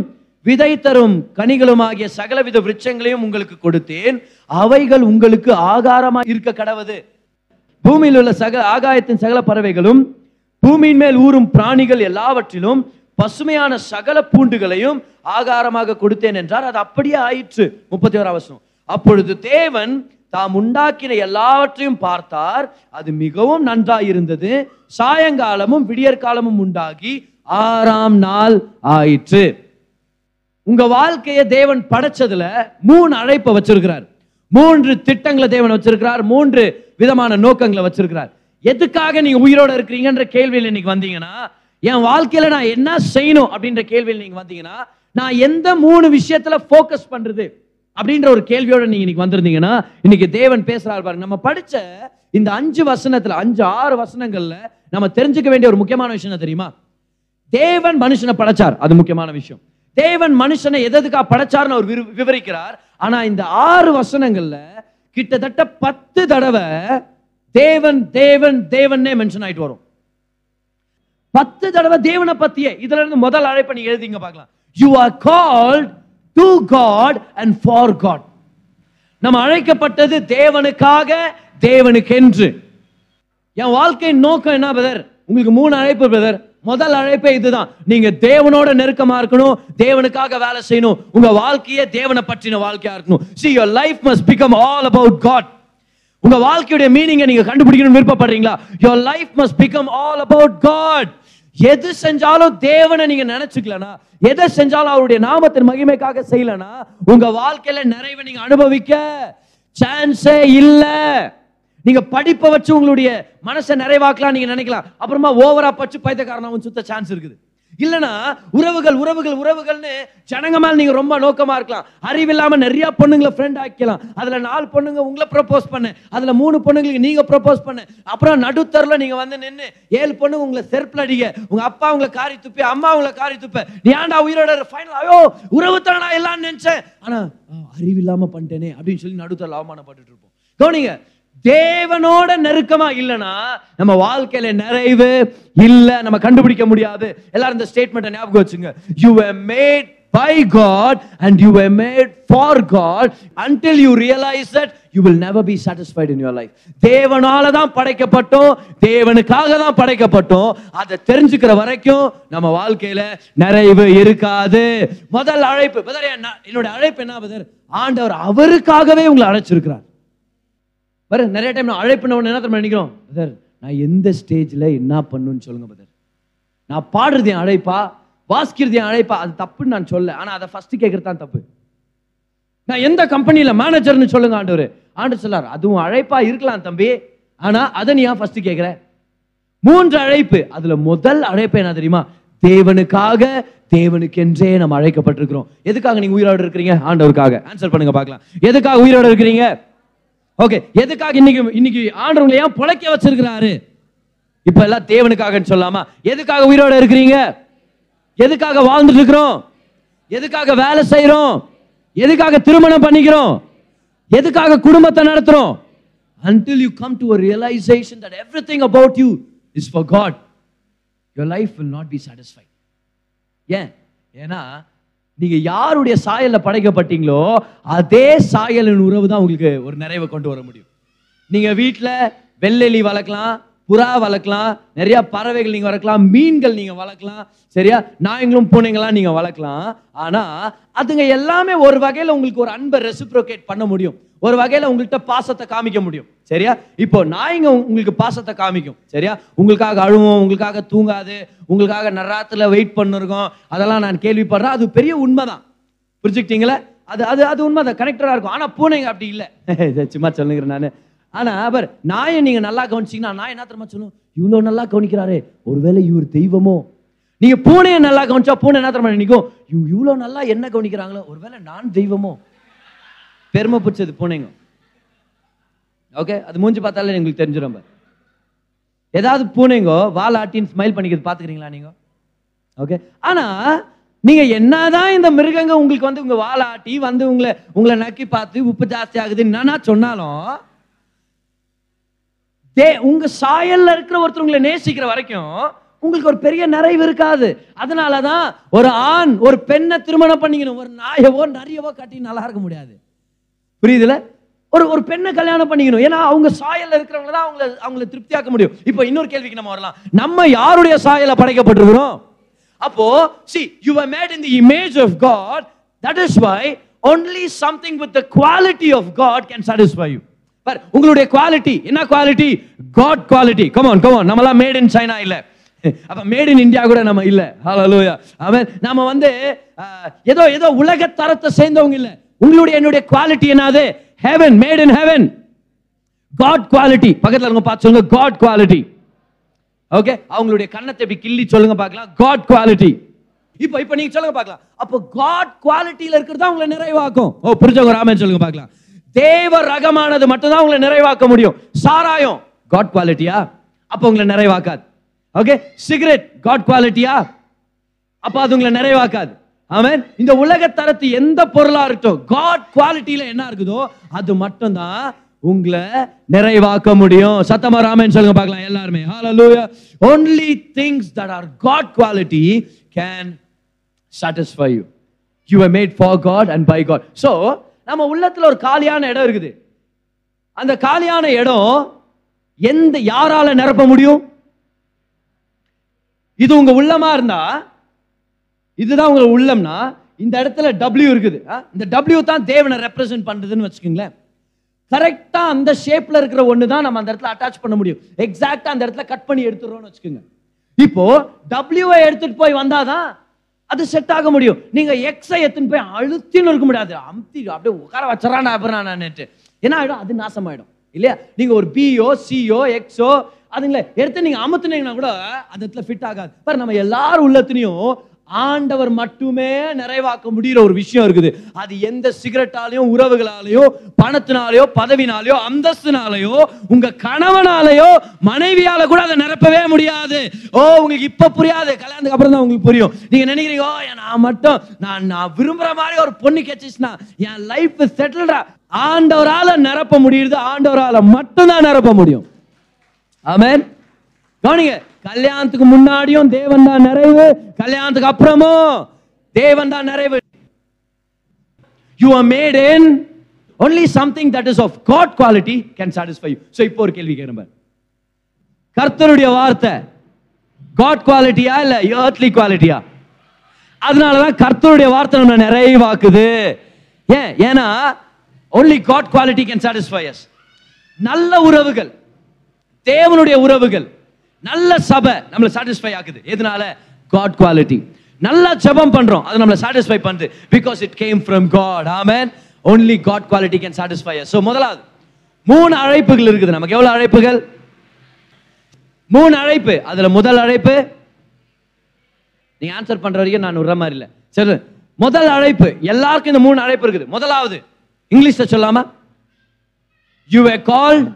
விதை தரும் கனிகளும் ஆகிய சகலவித விருட்சங்களையும் உங்களுக்கு கொடுத்தேன், அவைகள் உங்களுக்கு ஆகாரமாக இருக்க கடவது. பூமியில் உள்ள சகல ஆகாயத்தின் சகல பறவைகளும் பூமியின் மேல் ஊறும் பிராணிகள் எல்லாவற்றிலும் பசுமையான சகல பூண்டுகளையும் ஆகாரமாக கொடுத்தேன் என்றார். அது அப்படியே ஆயிற்று. முப்பத்தி ஓராவது வசனம், அப்பொழுது தேவன் தாம் உண்டாக்கின எல்லாவற்றையும் பார்த்தார், அது மிகவும் நன்றாயிருந்தது. சாயங்காலமும் விடியற்காலமும் உண்டாகி ஆறாம் நாள் ஆயிற்று. உங்க வாழ்க்கையை தேவன் படைச்சதுல மூணு அழைப்பை வச்சிருக்கிறார், மூன்று திட்டங்களை தேவன் வச்சிருக்கிறார், மூன்று விதமான நோக்கங்களை வச்சிருக்கிறார். எதுக்காக நீங்க உயிரோட இருக்கிறீங்கன்ற கேள்வியில் இன்னைக்கு வந்தீங்கன்னா, என் வாழ்க்கையில நான் என்ன செய்யணும் அப்படின்ற கேள்வியில் நீங்க வந்தீங்கன்னா, நான் எந்த மூணு விஷயத்துல போக்கஸ் பண்றது அப்படின்ற ஒரு கேள்வியோட நீங்க இன்னைக்கு வந்திருந்தீங்கன்னா, இன்னைக்கு தேவன் பேசுறாரு பாருங்க. நம்ம படிச்ச இந்த அஞ்சு வசனத்துல, அஞ்சு ஆறு வசனங்கள்ல நம்ம தெரிஞ்சுக்க வேண்டிய ஒரு முக்கியமான விஷயம் என்ன தெரியுமா? தேவன் மனுஷனை படைச்சார், அது முக்கியமான விஷயம். தேவன் மனுஷனை எதுக்காக படைச்சார்னு அவர் விவரிக்கிறார். ஆனா இந்த ஆறு வசனங்கள்ல கிட்டத்தட்ட பத்து தடவை தேவன் தேவன் தேவன்னே மென்ஷன் ஆயிட்டு வரும். பத்து தடவை தேவனை பத்தியே. இதுல இருந்து முதல் அழைப்பை நீங்க எழுதிங்க பார்க்கலாம். You are called to God and for God. நம்ம அழைக்கப்பட்டது தேவனுக்காக, தேவனுக்கென்று. என் வாழ்க்கையின் நோக்கம் என்ன பிரதர்? உங்களுக்கு மூணு அழைப்பு பிரதர். முதல் அழைப்பே இதுதான், நீங்க தேவனோட நெருக்கமா இருக்கணும், தேவனுக்காக வேலை செய்யணும், உங்க வாழ்க்கையே தேவனை பற்றின வாழ்க்கையா இருக்கணும். See, your life must become all about God. உங்க வாழ்க்கையுடைய மீனிங்கை நீங்க கண்டுபிடிக்கணும்னு விருப்பப்படுறீங்களா? Your life must become all about God. எது செஞ்சாலும் தேவனை நீங்க நினைச்சுக்கலனா, எதை செஞ்சாலும் அவருடைய நாமத்தின் மகிமைக்காக செய்யலனா, உங்க வாழ்க்கையில நிறைவை நீங்க அனுபவிக்க சான்ஸே இல்ல. நீங்க படிப்பை வச்சு உங்களுடைய மனசை நிறைவாக்கலாம் நீங்க நினைக்கலாம். அப்புறமா ஓவரா பச்சு பைத்தியக்காரனாவும் சுத்த சான்ஸ் இருக்குது. இல்லைன்னா உறவுகள் உறவுகள் உறவுகள்னு ஜனங்க மேல நீங்க ரொம்ப நோக்கமா இருக்கலாம். அறிவில்லாம நிறைய பொண்ணுங்களை ஃப்ரெண்ட் ஆக்கலாம். அதுல நாலு பொண்ணுங்க உங்களை ப்ரப்போஸ் பண்ணு, அதுல மூணு பொண்ணுங்களுக்கு நீங்க ப்ரப்போஸ் பண்ணு, அப்புறம் நடுத்தரில் நீங்க வந்து நின்று ஏழு பொண்ணுங்க உங்களை செருப்புல அடிக்க, உங்க அப்பா உங்களை காரி துப்பி, அம்மா உங்களை காரி துப்ப, நீ ஏன்டா உயிரோட ஃபைனல் ஆயோ உறவுத்தரனா எல்லாம்னு நினைச்சேன், ஆனா அறிவில்லாம பண்ணிட்டேனே அப்படின்னு சொல்லி நடுத்தரில் அவமானப்பட்டு இருப்போம். கவனிங்க, தேவனோட நெருக்கமா இல்லைன்னா நம்ம வாழ்க்கையில நிறைவு இல்லை, நம்ம கண்டுபிடிக்க முடியாது. எல்லாரும் இந்த ஸ்டேட்மெண்ட்டை ஞாபகம் வச்சுங்க. You were made by God and you were made for God until you realize that you will never be satisfied in your life. தேவனால தான் படைக்கப்பட்டோம், தேவனுக்காக தான் படைக்கப்பட்டோம். அதை தெரிஞ்சுக்கிற வரைக்கும் நம்ம வாழ்க்கையில நிறைவு இருக்காது. முதல் அழைப்பு பிரதர், என்னோட அழைப்பு என்ன பிரதர்? ஆண்டவர் அவருக்காகவே உங்களை அழைச்சிருக்கிறார். பாரு, நிறைய டைம் நான் அழைப்புன உடனே என்ன திரும்ப நினைக்கிறோம், பிரதர் நான் எந்த ஸ்டேஜில் என்ன பண்ணுன்னு சொல்லுங்க பிரதர். நான் பாடுறது என் அழைப்பா, வாசிக்கிறது என் அழைப்பா? அது தப்புன்னு நான் சொல்ல, ஆனால் அதை ஃபர்ஸ்ட் கேட்கறது தான் தப்பு. நான் எந்த கம்பெனியில் மேனேஜர்னு சொல்லுங்க ஆண்டவர். ஆண்டவர் சொல்லார், அதுவும் அழைப்பா இருக்கலாம் தம்பி, ஆனால் அதை நீ ஏன் ஃபர்ஸ்ட் கேட்குற? மூன்று அழைப்பு, அதில் முதல் அழைப்பு என்ன தெரியுமா? தேவனுக்காக, தேவனுக்கென்றே நம்ம அழைக்கப்பட்டிருக்கிறோம். எதுக்காக நீங்கள் உயிரோடு இருக்கிறீங்க? ஆண்டவருக்காக. ஆன்சர் பண்ணுங்க பார்க்கலாம். எதுக்காக உயிரோடு இருக்கிறீங்க? ஓகே, எதுக்காக இன்னைக்கு இன்னைக்கு ஆண்டவங்களை ஏன் பொழைக்க வச்சிருக்கிறாரு? இப்ப எல்லாம் தேவனுக்காக சொல்லாமா? எதுக்காக உயிரோட இருக்கிறீங்க? எதுக்காக வாழ்ந்துட்டு இருக்கிறோம்? எதுக்காக வேலை செய்யறோம்? எதுக்காக திருமணம் பண்ணிக்கிறோம்? எதுக்காக குடும்பத்தை நடத்துறோம்? Until you come to a realization that everything about you is for God, your life will not be satisfied. ஏன்? ஏன்னா நீங்க யாருடைய சாயல்ல படைக்கப்பட்டீங்களோ அதே சாயலின் உறவு தான் உங்களுக்கு ஒரு நிறைவை கொண்டு வர முடியும். நீங்க வீட்டுல வெள்ளெலி வளர்க்கலாம், புறா வளர்க்கலாம், நிறைய பறவைகள் நீங்க வளர்க்கலாம், மீன்கள் நீங்க வளர்க்கலாம், சரியா, நாய்களும் பூனைங்களாம் நீங்க வளர்க்கலாம். ஆனா அதுங்க எல்லாமே ஒரு வகையில உங்களுக்கு ஒரு அன்பை ரெசிப்ரோகேட் பண்ண முடியும், ஒரு வகையில உங்கள்கிட்ட பாசத்தை காமிக்க முடியும், சரியா. இப்போ நாய்ங்க உங்களுக்கு பாசத்தை காமிக்கும், சரியா, உங்களுக்காக அழுவும், உங்களுக்காக தூங்காது, உங்களுக்காக நராத்துல வெயிட் பண்ணிருக்கோம், அதெல்லாம் நான் கேள்விப்படுறேன். அது பெரிய உண்மைதான், புரிஞ்சுக்கிட்டீங்களா? அது அது அது உண்மைதான், கனெக்டடா இருக்கும். ஆனா பூனைங்க அப்படி இல்லை, சும்மா சொல்லுங்கிறேன் நானு. ஆனா அவர் நாயை நீங்க நல்லா கவனிச்சீங்கன்னா நாய் என்ன தெரியுமா சொல்லும், இவ்வளவு நல்லா கவனிக்கிறாரு, ஒருவேளை இவர் தெய்வமோ. நீங்க பூனையை நல்லா கவனிச்சா பூனை என்ன தெரியுமா நினைக்கும், இவ்வளவு நல்லா என்ன கவனிக்கிறாங்களோ, ஒருவேளை நான் தெய்வமோ. பெருமை பிடிச்சது பூனைங்க, ஓகே. அது மூஞ்சி பார்த்தாலே எங்களுக்கு தெரிஞ்சிடும். ஏதாவது பூனைங்கோ வாலாட்டின்னு ஸ்மைல் பண்ணிக்கிறது பாத்துக்கிறீங்களா நீங்க? ஓகே. ஆனா நீங்க என்னதான் இந்த மிருகங்க உங்களுக்கு வந்து உங்க வாலாட்டி வந்து உங்களை உங்களை நக்கி பார்த்து உப்பு ஜாஸ்தி ஆகுது என்னன்னா சொன்னாலும், உங்க சாயல்ல இருக்கிற ஒருத்தர் உங்களை நேசிக்கிற வரைக்கும் உங்களுக்கு ஒரு பெரிய நிறைவு இருக்காது. அதனாலதான் ஒரு ஆண் ஒரு பெண்ணை திருமணம் பண்ணிக்கணும், ஒரு நாயவோ நிறையவோ கட்டி நல்லா இருக்க முடியாது. புரியுதுல? ஒரு ஒரு பெண்ணை கல்யாணம் பண்ணிக்கணும், ஏன்னா அவங்க சாயல்ல இருக்கிறவங்க தான் அவங்களை அவங்களை திருப்தியாக்க முடியும். இப்போ இன்னொரு கேள்விக்கு நம்ம வரலாம், நம்ம யாருடைய சாயல படைக்கப்பட்டிருக்கிறோம்? அப்போ see, you were made in the image of God, that is why only something with the quality of God can satisfy you. Per உங்களுடைய குவாலிட்டி என்ன? Quality God quality. Come on come on, நம்மளாம் மேட் இன் சைனா இல்லை, அப்போ made in India கூட நம்ம இல்லை. ஹல்லேலூயா, ஆமென். நம்ம வந்து ஏதோ ஏதோ உலக தரத்தை சேர்ந்தவங்க இல்லை. உங்களுடைய என்னுடைய குவாலிட்டி என்னது? Heaven, made in heaven, God quality. பக்கத்தில் இருக்க பார்த்து சொல்லுங்க, காட் குவாலிட்டி. ஓகே, அவங்களுடைய கண்ணத்தை இப்படி கிள்ளி சொல்லுங்க பார்க்கலாம், காட் குவாலிட்டி. இப்போ இப்போ நீங்க சொல்லுங்க பார்க்கலாம். அப்போ காட் குவாலிட்டியில் இருக்கிறதா உங்களை நிறைவாக்கும். ஓ, புரிஞ்சவங்க ராமன் சொல்லுங்க பார்க்கலாம். தேவ ரகமானது மட்டும்தான் உங்களை நிறைவாக்க முடியும். சாராயம் காட் குவாலிட்டியா? அப்ப உங்களை நிறைவாக்காது. ஓகே, சிகரெட் காட் குவாலிட்டியா? அப்ப அது உங்களை நிறைவாக்காது. ஆமென். இந்த உலக தரத்து எந்த பொருளா இருக்கட்டும் காட் குவாலிட்டியில என்ன இருக்குதோ அது மட்டும்தான் உங்களை நிறைவாக்க முடியும். சத்தமா ஆமென் சொல்லுங்க பார்க்கலாம் எல்லாருமே. ஹல்லேலூயா. only things that are god quality can satisfy you. you were made for god and by god. so நம்ம உள்ளத்துல ஒரு காலியான இடம் இருக்குது. அந்த காலியான இடம் எந்த யாரால நிரப்ப முடியும்? இது உங்க உள்ளமா இருந்தா, இதுதான் உங்க உள்ளம்னா, இந்த இடத்துல டபிள்யூ இருக்குது. இந்த டபிள்யூ தான் தேவனை ரெப்ரசென்ட் பண்றதுன்னு வச்சுக்கோங்களேன். கரெக்டா அந்த ஷேப்ல இருக்கிற ஒண்ணு தான் நம்ம அந்த இடத்துல அட்டாச் பண்ண முடியும். எக்ஸாக்டா அந்த இடத்துல கட் பண்ணி எடுத்துடுறோம்னு வச்சுக்கோங்க. இப்போ டபிள்யூவை எடுத்துட்டு போய் வந்தாதான் அது செட் ஆக முடியும். நீங்க எக்ஸை எத்துன்னு போய் அழுத்தின்னு இருக்க முடியாது. அமுத்தி அப்படியே உட்கார வச்சறான் அப்புறம் நான்ட்டு என்ன ஆகிடும்? அது நாசமாயிடும் இல்லையா? நீங்க ஒரு பிஓ சிஓ எக்ஸோ அதுங்களே எடுத்து நீங்க அமுத்துனீங்கன்னா கூட அந்த இடத்துல ஃபிட் ஆகாது. பாரு, நம்ம எல்லாரும் உள்ளத்திலையும் ஆண்டவர் மட்டுமே நிறைவாக்க முடிகிற ஒரு விஷயம் இருக்குது. அது எந்த சிகரெட்டாலையும் உறவுகளாலேயோ பணத்தினாலேயோ பதவினாலேயோ அந்தஸ்தினாலேயோ உங்க கணவனாலேயோ மனைவியால கூட அதை நிரப்பவே முடியாது. ஓ, உங்களுக்கு இப்ப புரியாது, கல்யாணத்துக்கு அப்புறம் தான் உங்களுக்கு புரியும். நீங்க நினைக்கிறீங்க, ஓ நான் மட்டும் நான் நான் விரும்புற மாதிரி ஒரு பொண்ணு கிடைச்சிச்சுன்னா என் லைஃப் செட்டில்டா. ஆண்டவரால நிரப்ப முடியுது, ஆண்டவரால மட்டும்தான் நிரப்ப முடியும். ஆமென். கவனிங்க, கல்யாணத்துக்கு முன்னாடியும் தேவன் தான் நிறைவு, கல்யாணத்துக்கு அப்புறமும் தேவன் தான் நிறைவு. You are made in only something that is of God quality can satisfy you. So இப்போ ஒரு கேள்வி கேட்குறேன், கர்த்தருடைய வார்த்தை God குவாலிட்டியா இல்ல earthly குவாலிட்டியா? அதனாலதான் கர்த்தருடைய வார்த்தை நம்ம நிறைவாக்குது. ஏன்? ஏன்னா only God quality can satisfy us. நல்ல உறவுகள், தேவனுடைய உறவுகள், நல்ல சபை நம்மளை சாட்டிஸ்ஃபை ஆகுது. எதனால? God quality. நல்லா ஜெபம் பண்றோம், அது நம்மளை சாட்டிஸ்ஃபை பண்ணுது, because it came from God. Amen. Only God quality can satisfy us. So முதலாவது மூணு அழைப்புகள் இருக்குது நமக்கு. எவ்வளவு அழைப்புகள்? மூணு அழைப்பு. அதுல முதல் அழைப்பு நீங்க ஆன்சர் பண்ற வரைக்கும் நான் விடுற மாதிரி இல்லை. சரி, முதல் அழைப்பு எல்லாருக்கும் இந்த மூணு அழைப்பு இருக்குது. முதலாவது இங்கிலீஷ்ல சொல்லாமா? You were called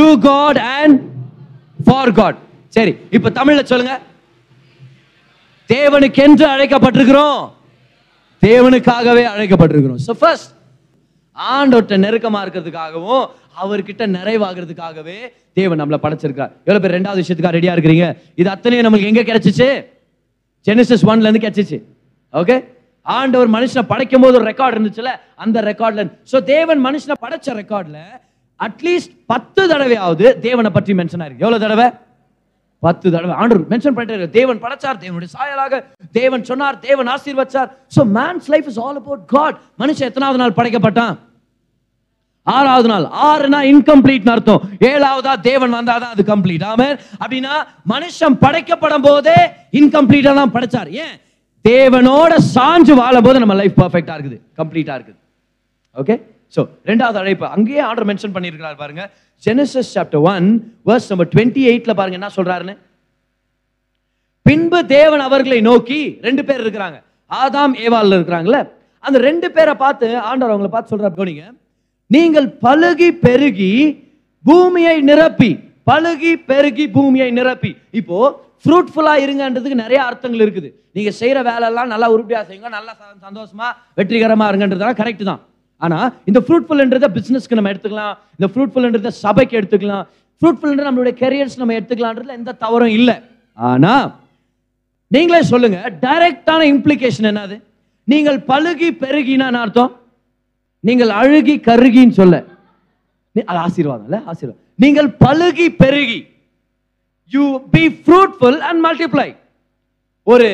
to God and for God. சரி, இப்ப தமிழ்ல சொல்லுங்க, தேவனுக்கென்று அழைக்கப்பட்டிருக்கிறோம், தேவனுக்காகவே அழைக்கப்பட்டிருக்கிறோம். So first, ஆண்டவர்ட்ட நெருக்கமா இருக்கிறதுக்காகவும் அவர்கிட்ட நிறைவாகிறதுக்காகவே தேவன் நம்மளை படைச்சிருக்கார். எவ்வளவு பேர் ரெண்டாவது விஷயத்துக்காக ரெடியா இருக்கிறீங்க? இது அத்தனையும் நமக்கு எங்க கிடைச்சிச்சு? ஜெனசிஸ் ஒன்ல இருந்து கிடைச்சிச்சு. ஓகே, ஆண்டவர் மனுஷனை படைக்கும் போது ஒரு ரெக்கார்டு இருந்துச்சுல, அந்த ரெக்கார்ட்ல, சோ தேவன் மனுஷனை படைச்ச ரெக்கார்ட்ல அட்லீஸ்ட் பத்து தடவையாவது தேவனை பற்றி மென்ஷன் ஆயிருக்கு. எவ்வளவு தடவை? பத்து தடவை ஆண்டவர் மென்ஷன் பண்ணிட்டாரு. தேவன் படைச்சார், தேவனுடைய சாயலாக தேவன் சொன்னார், தேவன் ஆசீர்வதிச்சார். So man's life is all about God. மனுஷன் எத்தனாவது நாள் படைக்கப்பட்டான்? ஆறாவது நாள். ஆறுனா இன்கம்ப்ளீட் அர்த்தம், ஏழாவதா தேவன் வந்தாதான் அது கம்ப்ளீட். ஆமென். அப்படின்னா மனுஷன் படைக்கப்படும் போதே இன்கம்ப்ளீட்டா தான் படைச்சார். ஏன்? தேவனோட சாஞ்சு வாழும் போது நம்ம லைஃப் பர்ஃபெக்டா இருக்குது, கம்ப்ளீட்டா இருக்குது. ஓகே. சோ ரெண்டாவது அழைப்பு அங்கேயே ஆண்டவர் மென்ஷன் பண்ணியிருக்கிறார் பாருங்க. Genesis chapter one verse number இருபத்தி எட்டுல பாருங்க என்ன சொல்றாருன்னு. பின்பு தேவன் அவர்களை நோக்கி, ரெண்டு பேர் இருக்கிறாங்க, ஆதாம் ஏவாள் இருக்கிறாங்கல்ல, அந்த ரெண்டு பேரை பார்த்து ஆண்டவர் அவங்களை பார்த்து சொல்றாரு, போனீங்க, நீங்கள் பழுகி பெருகி பூமியை நிரப்பி, பழுகி பெருகி பூமியை நிரப்பி. இப்போ ஃப்ரூட்ஃபுல்லா இருங்கன்றதுக்கு நிறைய அர்த்தங்கள் இருக்குது. நீங்க செய்யற வேலை எல்லாம் நல்லா உருப்படியா செய்யுங்க, நல்லா சந்தோஷமா வெற்றிகரமா இருங்கன்றதுலாம் கரெக்ட் தான். ஆனா இந்த ஃப்ரூட்ஃபுல்ன்றத பிசினஸ்க்கு நம்ம எடுத்துக்கலாம், இந்த ஃப்ரூட்ஃபுல்ன்றத சபைக்கு எடுத்துக்கலாம், ஃப்ரூட்ஃபுல்ன்ற நம்மளுடைய கெரியர்ஸ் நம்ம எடுத்துக்கலாம்ன்றதுல எந்த தவறும் இல்லை. ஆனா நீங்களே சொல்லுங்க, டைரக்டான இம்ப்ளிகேஷன் என்னது? நீங்கள் பழுகி பெருகினா என்ன அர்த்தம்? நீங்கள் அழுகி கருகின்னு சொல்ல ஆசீர்வாதம் இல்ல, ஆசீர்வாதம். நீங்கள் பழுகி பெருகி, you be fruitful and multiply. ஒரு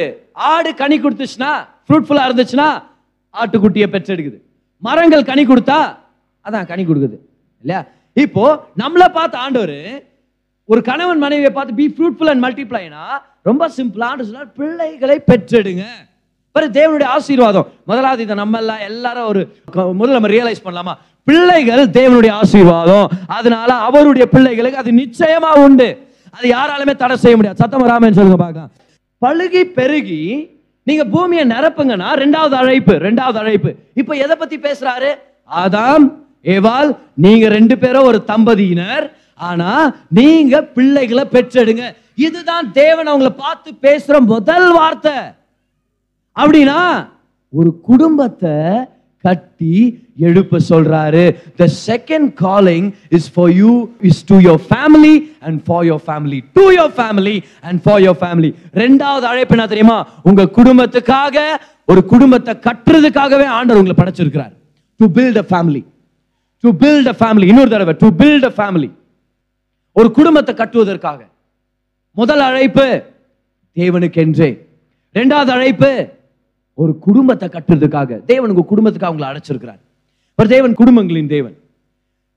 ஆடு கனி கொடுத்துச்சுன்னா ஃப்ரூட்ஃபுல்லா இருந்துச்சுன்னா ஆட்டுக்குட்டியை பெற்றெடுக்குது. மரங்கள் கனி கொடுத்தா அதான் கனி கொடுக்குது இல்லையா? இப்போ நம்மளை பார்த்து ஆண்டவர் ஒரு கணவன் மனைவியை பார்த்து பி ஃப்ரூட்ஃபுல் அண்ட் மல்டிப்ளைனா ரொம்ப சிம்பிளான, பிள்ளைகளை பெற்றெடுங்க, தேவனுடைய ஆசீர்வாதம். முதலாவது இதை நம்ம எல்லாரும் ஒரு முதல்ல நம்ம ரியலைஸ் பண்ணலாமா? பிள்ளைகள் தேவனுடைய ஆசீர்வாதம், அதனால அவருடைய பிள்ளைகளுக்கு அது நிச்சயமா உண்டு, அது யாராலுமே தடை செய்ய முடியாது. சத்தம் ராமன் சொல்லுங்க பார்க்கலாம். பழுகி பெருகி நீங்க பூமியை நிரப்புங்கன்னா ரெண்டாவது அழைப்பு, ரெண்டாவது அழைப்பு இப்ப எதை பத்தி பேசுறாரு? ஆதாம் ஏவாள் நீங்க ரெண்டு பேரும் ஒரு தம்பதியினர், ஆனா நீங்க பிள்ளைகளை பெற்றெடுங்க. இதுதான் தேவன் அவங்களை பார்த்து பேசுற முதல் வார்த்தை. அப்படின்னா ஒரு குடும்பத்தை கட்டி எழுப்ப சொல்றாரு. The second calling is for you, is to your family and for your family, to your family and for your family. ரெண்டாவது அழைப்பு என்ன தெரியுமா? உங்க குடும்பத்துக்காக, ஒரு குடும்பத்தை கட்டுறதுக்காகவே ஆண்டவர் உங்களை படைச்சிருக்கிறார். To build a family, to build a family. இன்னொரு தடவை, to build a family, ஒரு குடும்பத்தை கட்டுவதற்காக. முதல் அழைப்பு தேவனுக்கென்றே, ரெண்டாவது அழைப்பு ஒரு குடும்பத்தை கட்டுறதுக்காக. தேவன் உங்க குடும்பத்துக்காக அவங்களை அழைச்சிருக்கிறார். ஒரு தேவன் குடும்பங்களின் தேவன்.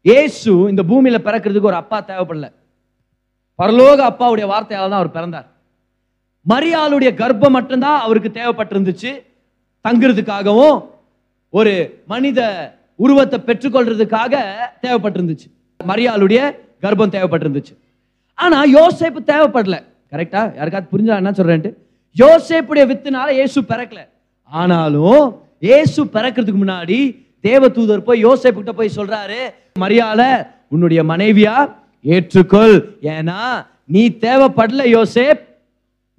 இயேசு இந்த பூமியில பிறக்கிறதுக்கு ஒரு அப்பா தேவைப்படல, பரலோக அப்பாவுடைய வார்த்தையால தான் அவர் பிறந்தார். மரியாளுடைய கர்ப்பம் மட்டும்தான் அவருக்கு தேவைப்பட்டிருந்துச்சு, தங்குறதுக்காகவும் ஒரு மனித உருவத்தை பெற்றுக்கொள்றதுக்காக தேவைப்பட்டிருந்துச்சு. மரியாளுடைய கர்ப்பம் தேவைப்பட்டிருந்துச்சு, ஆனா யோசேப்பு தேவைப்படல. கரெக்டா? யாருக்காவது புரிஞ்சா என்ன சொல்றேன்ட்டு? யோசேப்புடைய வித்துனால இயேசு பிறக்கல. ஆனாலும் இயேசு பிறக்கிறதுக்கு முன்னாடி தேவதூதர் போய் யோசேப்பு கிட்ட போய் சொல்றாரு, மரியால உன்னுடைய மனைவியா ஏற்றுக்கொள், ஏன்னா நீ தேவைப்படல யோசேப்,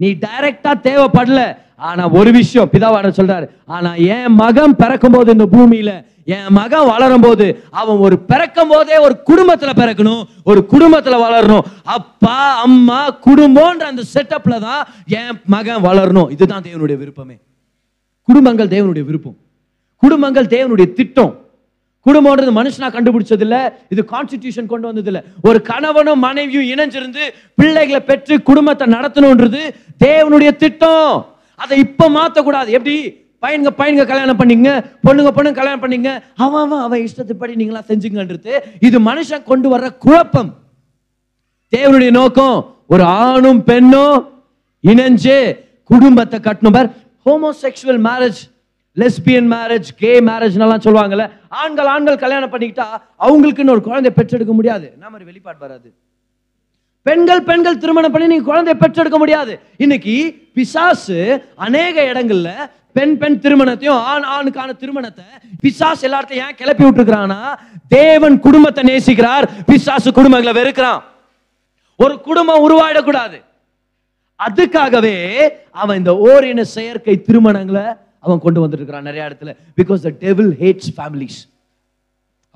நீ டைரக்டா தேவைப்படல, ஆனா ஒரு விஷயம் பிதாவான சொல்றாரு, ஆனா என் மகன் பிறக்கும் போது இந்த பூமியில, என் மகன் வளரும் போது, அவன் ஒரு பிறக்கும் போதே ஒரு குடும்பத்துல பிறக்கணும், ஒரு குடும்பத்துல வளரணும். அப்பா அம்மா குடும்பம்ன்ற அந்த செட்டப்ல தான் என் மகன் வளரணும். இதுதான் தேவனுடைய விருப்பமே. குடும்பங்கள் தேவனுடைய விருப்பம், குடும்பங்கள் தேவனுடைய திட்டம். குடும்பம்ன்றது மனுஷனா கண்டுபிடிச்சது இல்ல, இது கான்ஸ்டிடியூஷன் கொண்டு வந்தது இல்ல. ஒரு கணவனும் மனைவியும் இணைஞ்சிருந்து பிள்ளைகளை பெற்று குடும்பத்தை நடத்தணும்ன்றது தேவனுடைய திட்டம். அதை இப்ப மாத்தக்கூடாது. எப்படி? பையனுங்க பையனுங்க கல்யாணம் பண்ணிங்க, பொண்ணுங்க பொண்ணுங்க கல்யாணம் பண்ணிங்க, அவன் அவன் இஷ்டத்துப்படி நீங்களா செஞ்சுங்கன்றது இது மனுஷன் கொண்டு வர்ற குழப்பம். தேவனுடைய நோக்கம் ஒரு ஆணும் பெண்ணும் இணைஞ்சு குடும்பத்தை கட்டணும். பார், homosexual marriage, lesbian marriage, gay மேரேஜ்லாம் சொல்லுவாங்கல்ல, ஆண்கள் ஆண்கள் கல்யாணம் பண்ணிக்கிட்டா அவங்களுக்குன்னு ஒரு குழந்தை பெற்றெடுக்க முடியாது, என்ன மாதிரி வெளிப்பாடு வராது. பெண்கள் பெண்கள் திருமணம் பண்ணி நீங்க குழந்தைய பெற்றெடுக்க முடியாது. இன்னைக்கு பிசாசு அநேக இடங்கள்ல பெண் பெண் திருமணத்தையும் ஆண் ஆணுக்கான திருமணத்தை பிசாசு எல்லாத்தையும் ஏன் கிளப்பி விட்டுருக்கானா? தேவன் குடும்பத்தை நேசிக்கிறார், பிசாசு குடும்பங்களை வெறுக்கிறான். ஒரு குடும்பம் உருவாயிடக்கூடாது, அதுக்காகவே அவன் இந்த ஓரின செயற்கை திருமணங்களை அவன் கொண்டு வந்துட்டு இருக்கிறான் நிறைய இடத்துல. Because the devil hates families.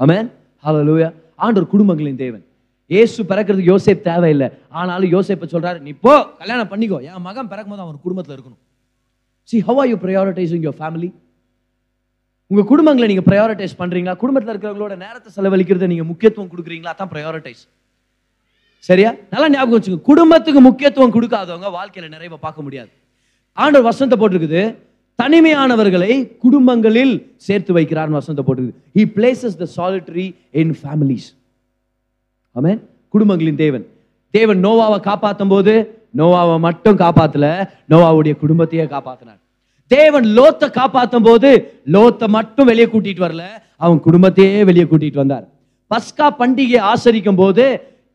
ஆமென், ஹல்லேலூயா. ஆண்டவர் குடும்பங்களின் தேவன். இயேசு பிறக்கிறதுக்கு யோசேப் தேவையில்லை, ஆனாலும் யோசேப்பை சொல்றாரு, நீ போ கல்யாணம் பண்ணிக்கோ, என் மகன் பிறக்கும் போது அவன் குடும்பத்துல இருக்கணும். See, how are you prioritizing your family? உங்கள் குடும்பங்களை நீங்கள் ப்ரையாரிட்டைஸ் பண்ணுறீங்களா? குடும்பத்தில் இருக்கிறவங்களோட நேரத்தை செலவழிக்கிறத நீங்கள் முக்கியத்துவம் கொடுக்குறீங்களா? அதான் ப்ரையாரிட்டைஸ். சரியா? நல்லா ஞாபகம் வச்சுங்க. குடும்பத்துக்கு முக்கியத்துவம் கொடுக்காதவங்க வாழ்க்கையில் நிறைவை பார்க்க முடியாது. ஆண்டவர் வசனத்தை போட்டிருக்குது, தனிமையானவர்களை குடும்பங்களில் சேர்த்து வைக்கிறார். வசனத்தை போட்டிருக்குது, He places the solitary in families. ஆமென். குடும்பங்களின் தேவன் தேவன் நோவாவை காப்பாற்றும் போது நோவாவை மட்டும் காப்பாற்றல, நோவாவுடைய குடும்பத்தையே காப்பாற்றினார். தேவன் லோத்தை காப்பாற்றும் போது லோத்தை மட்டும் வெளியே கூட்டிட்டு வரல, அவன் குடும்பத்தையே வெளியே கூட்டிட்டு வந்தார். பஸ்கா பண்டிகையை ஆசரிக்கும் போது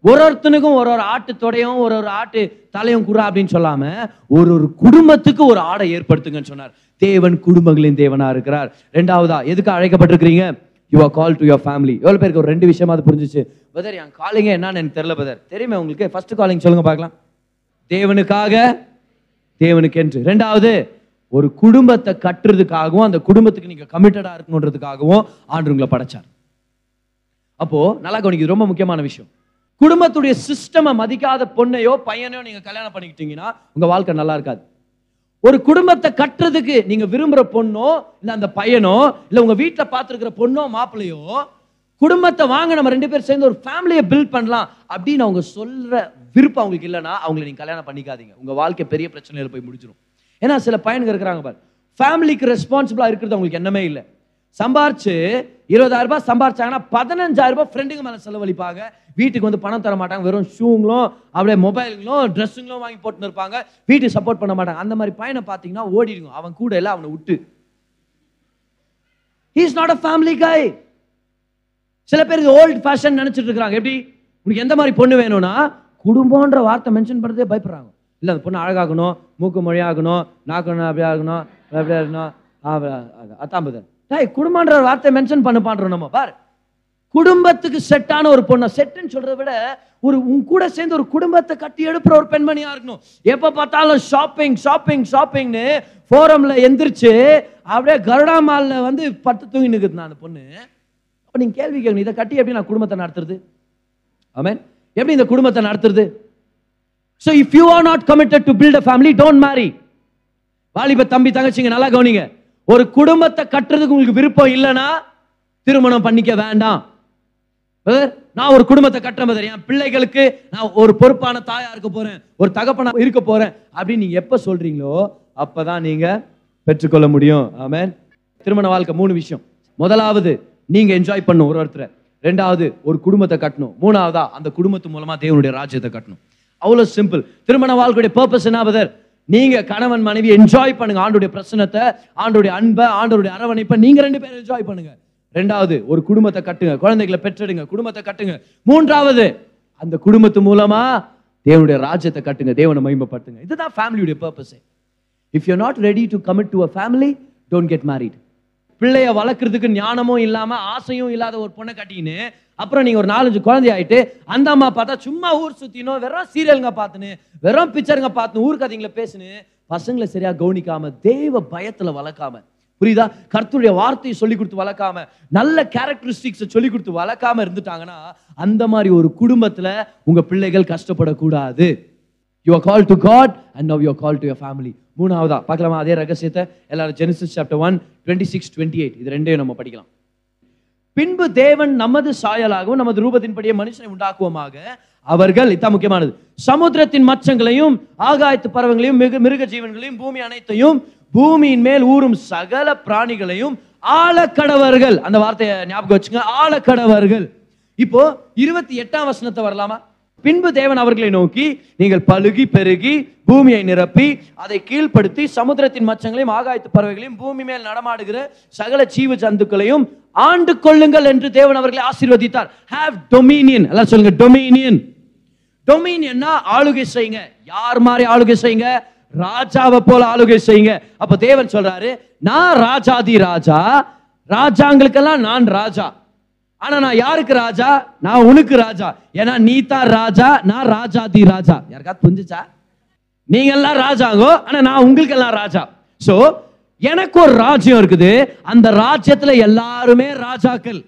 ஒரு ஒருத்தனுக்கும் ஒரு ஒரு ஆட்டு தொடையும் ஒரு ஒரு ஆட்டு தலையும் குறா அப்படின்னு சொல்லாம ஒரு ஒரு குடும்பத்துக்கு ஒரு ஆடை ஏற்படுத்துங்கன்னு சொன்னார். தேவன் குடும்பங்களின் தேவனா இருக்கிறார். ரெண்டாவதா, எதுக்கு அழைக்கப்பட்டிருக்கிறீங்க? You are call to your family. எவ்வளவு பேருக்கு ஒரு ரெண்டு விஷயமா அது புரிஞ்சிச்சு? பதர், என் காலிங்க என்னன்னு எனக்கு தெரியல. பதர் தெரியுமே உங்களுக்கு. ஃபர்ஸ்ட் காலிங் சொல்லுங்க பார்க்கலாம். தேவனுக்காக, தேவனுக்கு என்று. ரெண்டாவது, ஒரு குடும்பத்தை கட்டுறதுக்காகவும் அந்த குடும்பத்துக்கு நீங்க கமிட்டடா இருக்கணுன்றதுக்காகவும் ஆண்டு உங்களை படைச்சார். அப்போ நல்லா கவனிக்குது, ரொம்ப முக்கியமான விஷயம். குடும்பத்துடைய சிஸ்டமை மதிக்காத பொண்ணையோ பையனையோ நீங்க கல்யாணம் பண்ணிக்கிட்டீங்கன்னா உங்க வாழ்க்கை நல்லா இருக்காது. ஒரு குடும்பத்தை கட்டுறதுக்கு நீங்க விரும்புற பொண்ணோ இல்லை அந்த பையனோ இல்லை உங்க வீட்டில் பார்த்துருக்கிற பொண்ணோ மாப்பிள்ளையோ, குடும்பத்தை வாங்க நம்ம ரெண்டு பேரும் சேர்ந்து ஒரு ஃபேமிலியை பில்ட் பண்ணலாம் அப்படின்னு அவங்க சொல்ற விருப்பம் அவங்களுக்கு இல்லைன்னா அவங்களை நீங்க கல்யாணம் பண்ணிக்காதீங்க. உங்க வாழ்க்கை பெரிய பிரச்சனையில போய் முடிஞ்சிடும். ஏன்னா சில பையனுக்கு இருக்கிறாங்க பாரு, ஃபேமிலிக்கு ரெஸ்பான்சிபிளா இருக்கிறது அவங்களுக்கு என்னமே இல்லை. சம்பாரிச்சு இருபதாயிரம் ரூபாய் சம்பாரிச்சாங்கன்னா பதினஞ்சாயிரம் ரூபாய் ஃப்ரெண்டுக்கு மேலே செலவழிப்பாங்க. வீட்டுக்கு வந்து பணம் தர மாட்டாங்க, வெறும் ஷூங்களும் அப்படியே மொபைலுங்களும் ட்ரெஸ்ஸுங்களும் வாங்கி போட்டுன்னு இருப்பாங்க. வீட்டுக்கு சப்போர்ட் பண்ண மாட்டாங்க. அந்த மாதிரி பையனை பார்த்தீங்கன்னா ஓடிடுங்க. அவன் கூட இல்லை, அவனை விட்டு. He is not a family guy. சில பேர் இது ஓல்டு ஃபேஷன் நினைச்சிட்டு இருக்கிறாங்க. எப்படி உனக்கு எந்த மாதிரி பொண்ணு வேணும்னா குடும்பன்ற வார்த்தை மென்ஷன் பண்ணுறதே பயப்படுறாங்க. இல்லை, அந்த பொண்ணு அழகாகணும், மூக்கு மொழியாகணும், நாக்கணும், அப்படியா இருக்கணும், அப்படியா இருக்கணும், அத்தாம்பது குடும்பன்ற வார்த்தை மென்ஷன் பண்ண பண்றோம் நம்ம. பாரு, குடும்பத்துக்கு செட்டான ஒரு பொண்ணை, செட்டுன்னு சொல்றதை விட ஒரு உன் கூட சேர்ந்து ஒரு குடும்பத்தை கட்டி எழுப்புற ஒரு பெண்மணியா இருக்கணும். எப்ப பார்த்தாலும் ஷாப்பிங் ஷாப்பிங் ஷாப்பிங்னு ஃபோரம்ல எந்திரிச்சு அப்படியே கருடா மால்ல வந்து பட்டு தூங்கி நிற்குது நான் அந்த பொண்ணு. அப்ப நீங்க கேள்வி கேட்கணும், இதை கட்டி எப்படி நான் குடும்பத்தை நடத்துறது? ஆமென். எப்படி இந்த குடும்பத்தை நடத்துறது? So if you are not committed to build a family, don't marry. வாலிப தம்பி தங்கச்சிங்க நல்லா கவனிங்க. ஒரு குடும்பத்தை கட்டுறதுக்கு உங்களுக்கு விருப்பம் இல்லைன்னா திருமணம் பண்ணிக்க வேண்டாம். நான் ஒரு குடும்பத்தை கட்டுறேன் பதர், என் பிள்ளைகளுக்கு நான் ஒரு பொறுப்பான தாயா இருக்க போறேன், ஒரு தகப்பனா இருக்க போறேன் அப்படின்னு நீங்க எப்ப சொல்றீங்களோ அப்பதான் நீங்க பெற்றுக்கொள்ள முடியும். ஆமென். திருமண வாழ்க்கை மூணு விஷயம். முதலாவது, நீங்க என்ஜாய் பண்ணணும் ஒரு ஒருத்தரை. ரெண்டாவது, ஒரு குடும்பத்தை கட்டணும். மூணாவதா, அந்த குடும்பத்து மூலமா தேவனுடைய ராஜ்யத்தை கட்டணும். அவ்வளவு சிம்பிள். திருமண வாழ்க்கையுடைய பர்பஸ் என்ன பதர்? நீங்க கணவன் மனைவி என்ஜாய் பண்ணுங்க. ஆண்டோடைய பிரச்சனத்தை, ஆண்டோடைய அன்பை, ஆண்டோடைய அரவணைப்பை நீங்க ரெண்டு பேரும் என்ஜாய் பண்ணுங்க. ரெண்டாவது, ஒரு குடும்பத்தை கட்டுங்க. குழந்தைகளை பெற்றெடுங்க, குடும்பத்தை கட்டுங்க. மூன்றாவது, அந்த குடும்பத்து மூலமா தேவனுடைய ராஜ்யத்தை கட்டுங்க, தேவனை மகிமைப்படுத்துங்க. இதுதான் ஃபேமிலியுடைய purpose. If you are not ready to commit to a family, don't get married. பிள்ளைய வளர்க்குறதுக்கு ஞானமும் இல்லாமல் ஆசையும் இல்லாத ஒரு பொண்ணை கட்டின்னு அப்புறம் நீங்கள் ஒரு நாலஞ்சு குழந்தை ஆகிட்டு அந்த அம்மா பார்த்தா சும்மா ஊர் சுற்றினோம், வெறும் சீரியலுங்க பார்த்துன்னு, வெறும் பிக்சருங்க பார்த்துன்னு, ஊருக்கு அதிகங்களை பேசுன்னு, பசங்களை சரியாக கவனிக்காம, தெய்வ பயத்தில் வளர்க்காம, புரியுதா, கர்த்தருடைய வார்த்தையை சொல்லி கொடுத்து வளர்க்காம, நல்ல கேரக்டரிஸ்டிக்ஸை சொல்லி கொடுத்து வளர்க்காம இருந்துட்டாங்கன்னா அந்த மாதிரி ஒரு குடும்பத்தில் உங்கள் பிள்ளைகள் கஷ்டப்படக்கூடாது. You are called to God and now you are called to your family. மூணாவதா பார்க்கலாமா அதே ரகசியத்தை? எல்லாரும் ஜெனசிஸ் சாப்டர் ஒன் இருபத்தி ஆறு இருபத்தி எட்டு இது ரெண்டையும் நம்ம படிக்கலாம். பின்பு தேவன் நமது சாயலாகவும் நமது ரூபத்தின்படியே மனுஷனை உண்டாக்குவோமாக. அவர்கள், இதான் முக்கியமானது, சமுத்திரத்தின் மச்சங்களையும் ஆகாயத்து பறவைகளையும் மிக மிருக ஜீவன்களையும் பூமி அனைத்தையும் பூமியின் மேல் ஊறும் சகல பிராணிகளையும் ஆழக்கடவர்கள். அந்த வார்த்தையை ஞாபகம் வச்சுங்க, ஆழக்கடவர்கள். இப்போ இருபத்தி எட்டாம் வசனத்தை வரலாமா? பின்பு தேவன் அவர்களை நோக்கி, நீங்கள் பலுகி பெருகி பூமியை நிரப்பி அதை கீழ்படுத்தி சமுத்திரத்தின் மச்சங்களையும் ஆகாயத்து பறவைகளையும் பூமி மேல் நடமாடுகிற சகல ஜீவ ஜந்துக்களையும் ஆண்டு கொள்ளுங்கள் என்று தேவன் அவர்களை ஆசீர்வதித்தார். Have dominion. எல்லாரும் சொல்லுங்க, டொமினியன். டொமினியன்னா ஆளுகை செய்யுங்க. யார் மாதிரி ஆளுகை செய்யுங்க? ராஜாவை போல ஆளுகை செய்யுங்க. அப்ப தேவன் சொல்றாரு, நான் ராஜாதி ராஜா, ராஜாங்களுக்கெல்லாம் நான் ராஜா. ஆனா நான் யாருக்கு ராஜா? நான் உனக்கு ராஜா. ஏன்னா நீ தான் ராஜா, நான் ராஜாதி ராஜா. யாருக்காவது புரிஞ்சுச்சா? நீங்க எல்லாம் ராஜாங்கோ, ஆனா நான் உங்களுக்கு எல்லாம் ராஜா. சோ எனக்கு ஒரு ராஜ்யம் இருக்குது, அந்த ராஜ்யத்துல எல்லாருமே ராஜாக்கள்.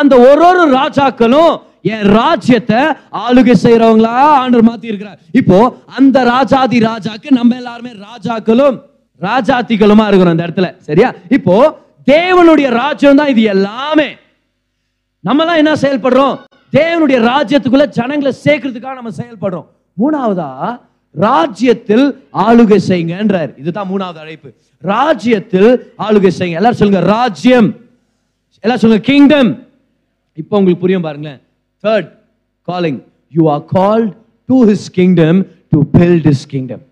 அந்த ஒரு ஒரு ராஜாக்களும் என் ராஜ்யத்தை ஆளுகை செய்யறவங்களா ஆண்டவர் மாத்தி இருக்கிறார். இப்போ அந்த ராஜாதி ராஜாக்கு நம்ம எல்லாருமே ராஜாக்களும் ராஜாத்திகளுமா இருக்கிறோம் அந்த இடத்துல. சரியா? இப்போ தேவனுடைய ராஜ்யம் தான் இது எல்லாமே. நம்மளாம் என்ன செயல்படுறோம்? தேவனுடைய ராஜ்யத்துக்குள்ள ஜனங்களை சேர்க்கறதுக்காக நம்ம செயல்படுறோம். மூணாவதா, ராஜ்யத்தில் ஆளுகை செய்யுங்கன்றார். இதுதான் மூணாவது அழைப்பு, ராஜ்யத்தில் ஆளுகை செய்யுங்க. எல்லாரும் சொல்லுங்க ராஜ்யம், எல்லாரும் சொல்லுங்க கிங்டம். இப்போ உங்களுக்கு புரியும் பாருங்களேன். Third calling, you are called to his kingdom to build his kingdom.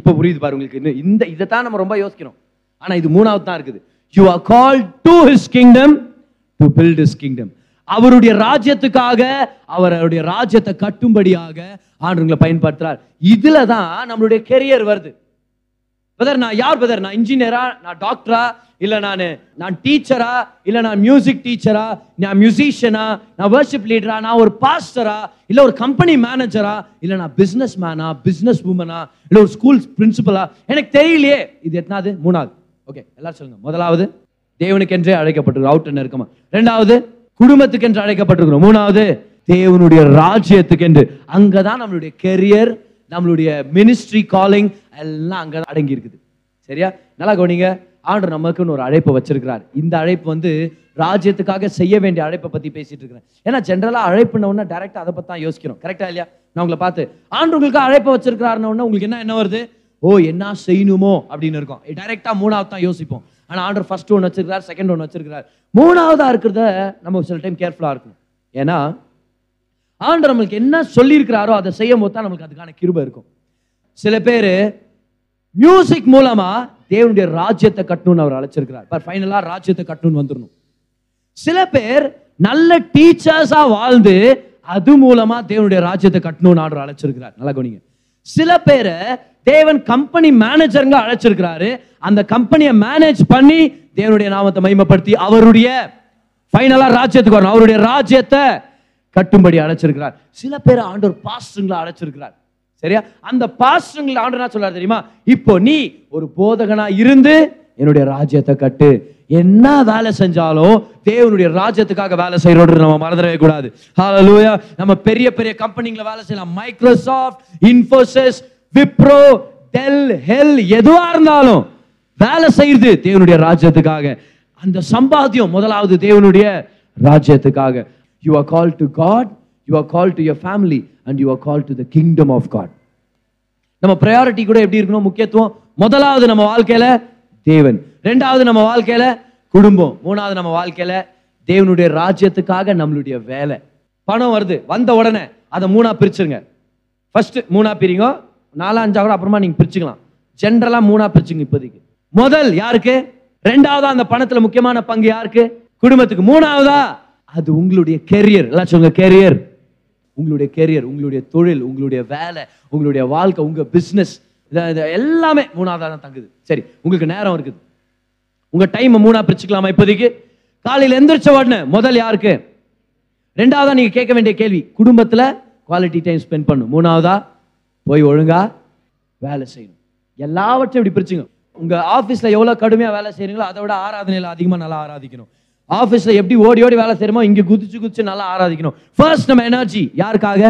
இப்போ புரியுது பாரு உங்களுக்கு. இந்த இதை தான் நம்ம ரொம்ப யோசிக்கிறோம், ஆனா இது மூணாவது தான் இருக்குது. You are called to his kingdom to build his kingdom. அவருடைய ராஜ்யத்துக்காக, அவருடைய ராஜ்யத்தை கட்டும்படியாக ஆண்டவங்களை பயன்படுத்துறார். இதுல தான் நம்மளுடைய கெரியர் வருது. பிரதர் நான் யார் பிரதர், நான் இன்ஜினியரா, நான் டாக்டரா, இல்ல நான் நான் டீச்சரா, இல்ல நான் மியூசிக் டீச்சரா, நான் மியூசிஷியனா, நான் வர்ஷிப் லீடரா, நான் ஒரு பாஸ்டரா, இல்ல ஒரு கம்பெனி மேனேஜரா, இல்ல நான் பிசினஸ் மேனா, பிசினஸ் உமனா, இல்ல ஒரு ஸ்கூல் பிரின்சிபலா, எனக்கு தெரியலையே. இது எத்தனாவது? மூணாவது. ஓகே, எல்லாரும் சொல்லுங்க. முதலாவது தேவனுக்கென்றே அழைக்கப்பட்டிருக்கிறோம், அவுட் நிற்கமா. ரெண்டாவது குடும்பத்துக்கு என்று அழைக்கப்பட்டிருக்கிறோம். மூணாவது தேவனுடைய ராஜ்யத்துக்கு என்று. அங்கதான் நம்மளுடைய கெரியர், நம்மளுடைய மினிஸ்ட்ரி காலிங் எல்லாம் அங்க அடங்கி இருக்குது. சரியா? நல்லா கவனிங்க. ஆண்டவர் நமக்குன்னு ஒரு அழைப்பு வச்சிருக்கிறார். இந்த அழைப்பு வந்து ராஜ்யத்துக்காக செய்ய வேண்டிய அழைப்பை பத்தி பேசிட்டு இருக்கிறேன். ஏன்னா ஜென்ரலா அழைப்புனவுன்னா டைரக்டா அதை பத்தி தான் யோசிக்கிறோம். கரெக்டா இல்லையா? நான் உங்களை பார்த்து ஆண்டவர் உங்களுக்கு அழைப்பு வச்சிருக்கிறாருன்னு உங்களுக்கு என்ன என்ன வருது? ஓ, என்ன செய்யணுமோ அப்படின்னு இருக்கும். டைரக்டா மூணாவது தான் யோசிப்போம். ஆனா ஆண்டவர் ஃபர்ஸ்ட் ஒன்று வச்சிருக்கிறார், செகண்ட் ஒன்று வச்சிருக்கிறார். மூணாவதா இருக்கிறத நம்ம சில டைம் கேர்ஃபுல்லா இருக்கணும். ஏன்னா ஆண்டவர் நம்மளுக்கு என்ன சொல்லியிருக்கிறாரோ அதை செய்யும் போது தான் நம்மளுக்கு அதுக்கான கிருபை இருக்கும். சில பேர் மியூசிக் மூலமா தேவனுடைய ராஜ்யத்தை கட்டணும்னு அவர் அழைச்சிருக்கிறார். பட் ஃபைனலா ராஜ்யத்தை கட்டணும்னு வந்துடணும். சில பேர் நல்ல டீச்சர்ஸா வாழ்ந்து அது மூலமா தேவனுடைய ராஜ்யத்தை கட்டணும்னு ஆண்டவர் அழைச்சிருக்கிறார். நல்லா கவனிங்க. சில பேரை தேவன் கம்பெனி மேனேஜருங்க அழைச்சிருக்கிறாரு. அந்த கம்பெனியை மேனேஜ் பண்ணி தேவனுடைய நாமத்தை மகிமைப்படுத்தி அவருடைய ஃபைனலா ராஜ்யத்துக்கு வரணும், அவருடைய ராஜ்யத்தை கட்டும்படி அழைச்சிருக்கிறார். சில பேர் ஆண்டவர் பாஸ்டர்களை அழைச்சிருக்கிறார். சரியா? அந்த பாஸ்டர்களை ஆண்டவர் என்ன சொல்றாரு தெரியுமா? இப்போ நீ ஒரு போதகனா இருந்து என்னுடைய ராஜ்யத்தை கட்டு. என்ன வேலை செஞ்சாலும் தேவனுடைய ராஜ்யத்துக்காக வேலை செய்யறோம், நம்ம மறந்துடவே கூடாது. ஹல்லேலூயா. நம்ம பெரிய பெரிய கம்பெனிகளை வேலை செய்யலாம், மைக்ரோசாஃப்ட், இன்ஃபோசிஸ், விப்ரோ, டெல், ஹெல், எதுவா இருந்தாலும் வேலை செய்யறது தேவனுடைய ராஜ்யத்துக்காக. அந்த சம்பாத்தியம் முதலாவது தேவனுடைய ராஜ்யத்துக்காக. You are called to God, you are called to your family, and you are called to the kingdom of God. நம்ம priority கூட எப்படி இருக்கணும்? முக்கியத்துவம் முதலாவது நம்ம வாழ்க்கையில தேவன், இரண்டாவது நம்ம வாழ்க்கையில குடும்பம், மூணாவது நம்ம வாழ்க்கையில தேவனுடைய ராஜ்யத்துக்காக நம்மளுடைய வேலை. பணம் வருது, வந்த உடனே அதை மூணா பிரிச்சுருங்க. ஃபர்ஸ்ட் மூணா பிரிங்க, நாலா அஞ்சா கூட அப்புறமா நீங்க பிரிச்சுக்கலாம். ஜென்ரலா மூணா பிரிச்சுங்க இப்போதைக்கு. முதல் யாருக்கு? ரெண்டாவதா அந்த பணத்துல முக்கியமான பங்கு யாருக்கு? குடும்பத்துக்கு. மூணாவதா அது உங்களுடைய கெரியர். எல்லாச்சும் உங்க கெரியர், உங்களுடைய கெரியர், உங்களுடைய தொழில், உங்களுடைய வேலை, உங்களுடைய வாழ்க்கை, உங்க பிசினஸ், எல்லாமே மூணாவதா தான் தங்குது. சரி, உங்களுக்கு நேரம் இருக்குது, உங்க டைம் மூணா பிரிச்சுக்கலாமா? இப்போதைக்கு காலையில் எந்திரிச்ச உடனே முதல் யாருக்கு? ரெண்டாவதா நீங்க கேட்க வேண்டிய கேள்வி குடும்பத்துல குவாலிட்டி டைம் ஸ்பெண்ட் பண்ணும். மூணாவதா போய் ஒழுங்கா வேலை செய்யணும். எல்லாவற்றையும் இப்படி பிரிச்சுங்க. உங்க ஆபீஸ்ல எவ்வளவு கடுமையா வேலை செய்யறீங்களோ அதை விட ஆராதனையில அதிகமா நல்லா ஆராதிக்கணும். ஆபீஸ்ல எப்படி ஓடி ஓடி வேலை செய்யறோமோ இங்க குதிச்சு குதிச்சு நல்லா ஆராதிக்கணும். ஃபர்ஸ்ட் நம்ம எனர்ஜி யாருக்காக?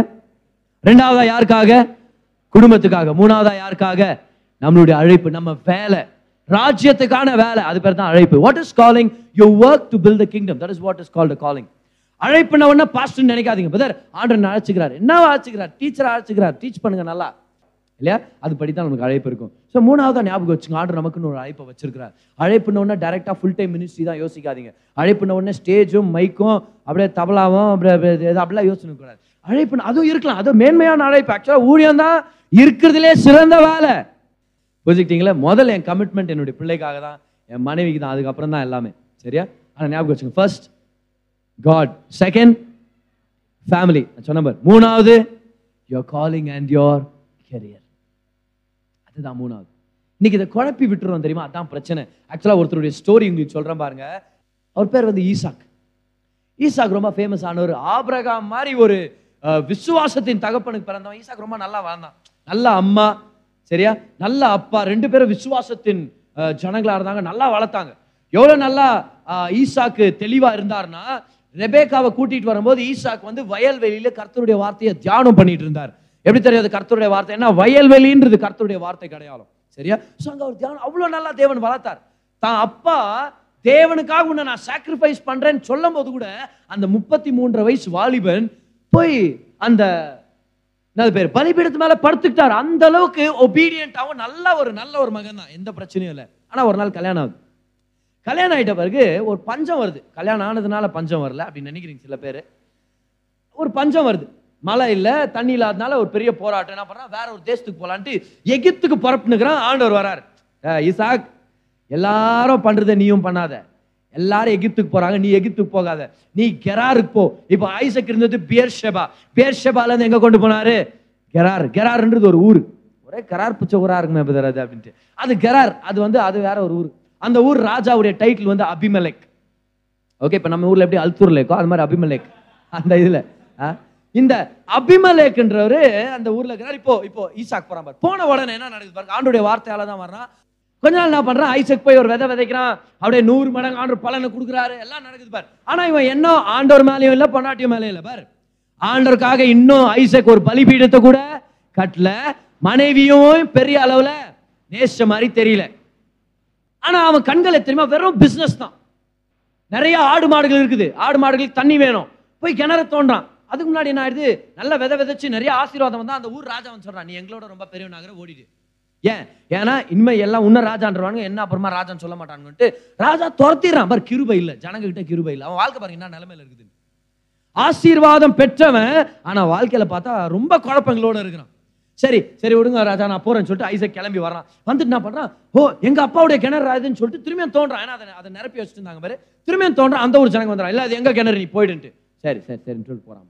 ரெண்டாவதா யாருக்காக? குடும்பத்துக்காக. மூணாவதா யாருக்காக? நம்மளுடைய அழைப்பு, நம்ம வேலை, ராஜ்யத்துக்கான வேலை. அது பேர் தான் அழைப்பு. What is calling? You work to build the kingdom. That is what is called calling. அழைப்புன உடனே பாஸ்டர் நினைக்காதீங்க. பிரதர் ஆண்டவர் அழைச்சுக்கிறார். என்ன அழைச்சுக்கிறார்? டீச்சர் அழைச்சுக்கிறார். டீச் பண்ணுங்க நல்லா இல்லையா? அது படி தான் நமக்கு அழைப்பு இருக்கும். ஸோ மூணாவது ஞாபகம் வச்சுங்க, ஆண்டவர் நமக்குன்னு ஒரு அழைப்பை வச்சிருக்கிறார். அழைப்புன உடனே டேரக்டா ஃபுல் டைம் மினிஸ்ட்ரி தான் யோசிக்காதீங்க. அழைப்புன உடனே ஸ்டேஜும் மைக்கும் அப்படியே தபலாவும் அப்படிலாம் யோசிக்க கூடாது. அழைப்புன அதுவும் இருக்கலாம், அதுவும் மேன்மையான அழைப்பு. ஆக்சுவலாக ஊழியம் தான் இருக்கிறதுலே சிறந்த வேலை. புரிஞ்சுக்கிட்டீங்களா? முதல்ல என் கமிட்மெண்ட் என்னுடைய பிள்ளைக்காக தான், என் மனைவிக்கு தான், அதுக்கப்புறம் தான் எல்லாமே. சரியா? ஆனால் ஞாபகம் வச்சுங்க, first God, second family, that's one number. மூணாவது your calling and your career. அதுதான் மூணாவது. இன்னைக்கு இதை குழப்பி விட்டுறோம் தெரியுமா? அதான் பிரச்சனை. ஆக்சுவலா ஒருத்தருடைய ஸ்டோரி உங்களுக்கு சொல்றேன் பாருங்க. அவர் பேர் வந்து ஈசாக். ஈசாக் ரொம்ப ஃபேமஸ் ஆனவர். ஆபிரகாம் மாதிரி ஒரு விசுவாசத்தின் தகப்பனுக்கு பிறந்தவன் ஈசாக். ரொம்ப நல்லா வாழ்ந்தான். நல்ல அம்மா, சரியா, நல்ல அப்பா, ரெண்டு பேரும் விசுவாசத்தின் ஜனங்களா இருந்தாங்க, நல்லா வளர்த்தாங்க. எவ்வளவு நல்லா ஈசாக்கு தெளிவா இருந்தார்னா, ரெபேக்காவை கூட்டிட்டு வரும்போது ஈசாக் வந்து வயல்வெளியில கர்த்தருடைய வார்த்தையை தியானம் பண்ணிட்டு இருந்தார். எப்படி தெரியாது கர்த்தருடைய வார்த்தை? ஏன்னா வயல்வெளின்றது கர்த்தருடைய வார்த்தை கிடையாது. சரியா? சோ அங்க அவர் தியானம் அவ்வளவு நல்லா தேவன் வளர்த்தார். தான் அப்பா தேவனுக்காக உன்னை நான் சாக்ரிஃபைஸ் பண்றேன்னு சொல்லும் போது கூட அந்த முப்பத்தி மூன்று வயசு வாலிபன் போய் அந்த பேர் பலிபீடத்து மேல படுத்துக்கிட்டார். அந்த அளவுக்கு ஒபீடியன்டாவும் நல்ல ஒரு நல்ல ஒரு மகன் தான், எந்த பிரச்சனையும் இல்லை. ஆனா ஒரு நாள் கல்யாணம் ஆகுது. கல்யாணம் ஆகிட்ட பிறகு ஒரு பஞ்சம் வருது. கல்யாணம் ஆனதுனால பஞ்சம் வரல அப்படின்னு நினைக்கிறீங்க சில பேர். ஒரு பஞ்சம் வருது, மழை இல்லை, தண்ணி இல்லாதனால ஒரு பெரிய போராட்டம். என்ன பண்றான், வேற ஒரு தேசத்துக்கு போலான்ட்டு எகிப்துக்கு புறப்புனுக்குறான். ஆண்டவர் வராரு, ஈசாக் எல்லாரும் பண்றதை நீயும் பண்ணாத, எல்லாரும் எகிப்துக்கு போறாங்க, நீ எகிப்துக்கு போகாத, நீ கெராருக்கு போ. இப்போ ஐசக் இருந்தது பியர்ஷெபா, பியர்ஷெபால இருந்து எங்க கொண்டு போனாரு, கெரார். கெரார்ன்றது ஒரு ஊரு, ஒரே கெரார் பிச்சை ஊரா இருக்குமே அப்படின்ட்டு அது கெரார். அது வந்து அது வேற ஒரு ஊர். அந்த ஊர் ராஜாவுடைய டைட்டில் வந்து அபிமெலெக். ஓகே, இப்போ நம்ம ஊர்ல எப்படி அல்தூர்லேக்கோ அது மாதிரி அபிமெலெக். அந்த இதுல இந்த அபிமெலெக்ன்றவரு அந்த ஊர்ல இருக்கிறார். இப்போ இப்போ ஈசாக் போறான் பாரு. போன உடனே என்ன நடக்குது பாருங்க, ஆண்டோடைய வார்த்தையால தான் வர்றான். கொஞ்ச நாள் என்ன பண்றான், ஐசக் போய் ஒரு விதை விதைக்கிறான், அப்படியே நூறு மடங்கு ஆண்டவர் பலனை கொடுக்குறாரு, எல்லாம் நடக்குது பாரு. ஆனா இவன் என்ன ஆண்டவர் மேலேயும் இல்லை, பொண்டாட்டிய மேலேயும் இல்லை பாரு. ஆண்டவருக்காக இன்னும் ஐசக் ஒரு பலிபீடத்தை கூட கட்டல, மனைவியும் பெரிய அளவுல நேச மாதிரி தெரியல. ஆனா அவன் கண்கள் எத்தனையுமா வெறும் பிசினஸ் தான். நிறைய ஆடு மாடுகள் இருக்குது, ஆடு மாடுகளுக்கு தண்ணி வேணும், போய் கிணறு தோன்றான். அதுக்கு முன்னாடி என்ன ஆயிடுது, நல்ல விதை விதைச்சு நிறைய ஆசீர்வாதம் வந்தா அந்த ஊர் ராஜா வந்து சொல்றான், நீ எங்களோட ரொம்ப பெரிய நகரம் ஓடிடு. ஏன், ஏன்னா இனிமே எல்லாம் உன்ன ராஜான்றவானுங்க, என்ன அப்புறமா ராஜான்னு சொல்ல மாட்டானுங்கன்ட்டு ராஜா துரத்திடுறான் பாரு. கிருபை இல்லை, ஜனங்கிட்ட கிருபை இல்லை. அவன் வாழ்க்கை பாருங்க என்ன நிலைமையில இருக்குது. ஆசீர்வாதம் பெற்றவன் ஆனா வாழ்க்கையில பார்த்தா ரொம்ப குழப்பங்களோட இருக்கிறான். சரி சரி விடுங்க ராஜா நான் போறேன்னு சொல்லிட்டு ஐசக் கிளம்பி வரான். வந்துட்டு என்ன பண்றான், ஓ எங்க அப்பாவுடைய கிணறு ராஜான்னு சொல்லிட்டு திரும்பியும் தோன்றான். ஏன்னா அதை அதை நிரப்பி வச்சுருந்தாங்க பாரு. திரும்பியும் தோன்றான், அந்த ஒரு ஜனங்க வந்துடுறான், இல்லை அது எங்க கிணறு நீ போயிடுன்ட்டு. சரி சரி சரின்னு சொல்லிட்டு போறான்.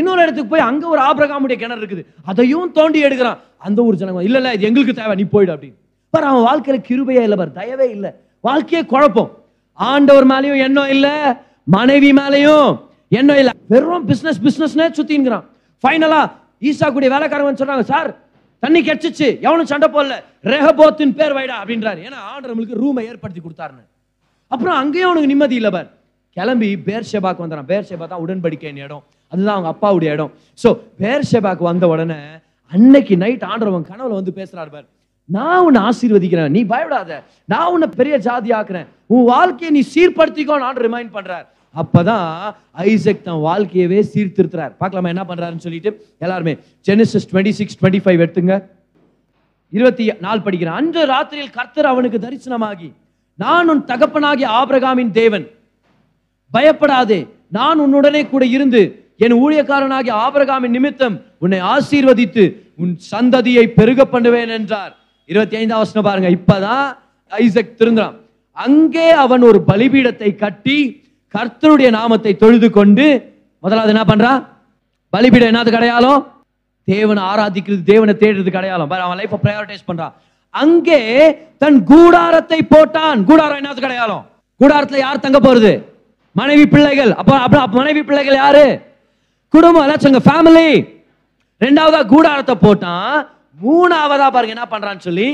இன்னொரு இடத்துக்கு போய் அங்க ஒரு ஆபிரகாமுடைய கிணறு இருக்குது, அதையும் தோண்டி எடுக்கிறான். அந்த ஒரு ஜனங்க, இல்ல இல்ல இது எங்களுக்கு தேவை, நீ போயிடு அப்படின்னு பாரு. அவன் வாழ்க்கையில கிருபையே இல்லை பாரு, தயவே இல்லை, வாழ்க்கையே குழப்பம். ஆண்டவர் மேலேயும் என்ன இல்லை, மனைவி மேலேயும் என்ன இல்லை, வெறும் பிசினஸ் பிசினஸ்னே சுத்தின்கிறான். ஃபைனலா ஈசாக்குடைய வேலைக்காரங்க சொல்றாங்க, சார் தண்ணி கெடுச்சு, எவனும் சண்டை போடல, ரெஹபோத்தின் பேர் வைடா அப்படின்றாரு. ஏன்னா ஆண்டவர் நம்மளுக்கு ரூமை ஏற்படுத்தி கொடுத்தாருன்னு. அப்புறம் அங்கேயும் அவனுக்கு நிம்மதி இல்லை பார். கிளம்பி பேர்ஷெபாக்கு வந்துறான். பேர்ஷெபா தான் உடன்படிக்கையின் இடம், அதுதான் அவங்க அப்பாவுடைய இடம். ஸோ பேர்ஷெபாக்கு வந்த உடனே அன்னைக்கு நைட் ஆண்டவன் கனவுல வந்து பேசுறாரு பார், நான் உன்னை ஆசீர்வதிக்கிறேன், நீ பயப்படாத, நான் உன்னை பெரிய ஜாதி ஆக்குறேன், உன் வாழ்க்கையை நீ சீர்படுத்திக்கோன்னு ஆண்டவர் ரிமைண்ட் பண்றாரு. அப்பதான் ஐசக் தன் வாழ்க்கையவே சீர்திருத்துறாரு. பார்க்கலாமா என்ன பண்றாருன்னு சொல்லிட்டு எல்லாருமே ஜெனசிஸ் இருபத்தி ஆறு இருபத்தி ஐந்து எடுத்துங்க. இருபத்தி நாலு படிக்கிறேன். அன்று ராத்திரியில் கர்த்தர் அவனுக்கு தரிசனமாகி, நான் உன் தகப்பனாகிய ஆபிரகாமின் தேவன், பயப்படாதே, நான் உன்னுடனே கூட இருந்து என் ஊழியக்காரனாகிய ஆபிரகாமின் நிமித்தம் உன்னை ஆசீர்வதித்து உன் சந்ததியை பெருக பண்ணுவேன் என்றார். இருபத்தி ஐந்தாம் வசனம் பாருங்க. இப்பதான் ஐசக் திருந்தான். அங்கே அவன் ஒரு பலிபீடத்தை கட்டி கர்த்தருடைய நாமத்தை தொழுது கொண்டு, முதலாவது என்ன பண்றா, பலிபீடம் என்னது அடையாளம், தேவனை ஆராதிக்கிறது, தேவனை தேடுறதுக்கு அடையாளம். அவன் லைஃப்பை பிரையாரிடைஸ் பண்றான். அங்கே தன் கூடாரத்தை போட்டான். கூடாரம் என்னது அடையாளம், கூடாரத்துல யார் தங்க போறது, மனைவி பிள்ளைகள். அப்ப அப்புறம் மனைவி பிள்ளைகள் யாரு, குடும்பம், ஃபேமிலி. ரெண்டாவதா கூடாரத்தை போட்டான். மூணாவதா பாருங்க என்ன பண்றான்னு சொல்லி,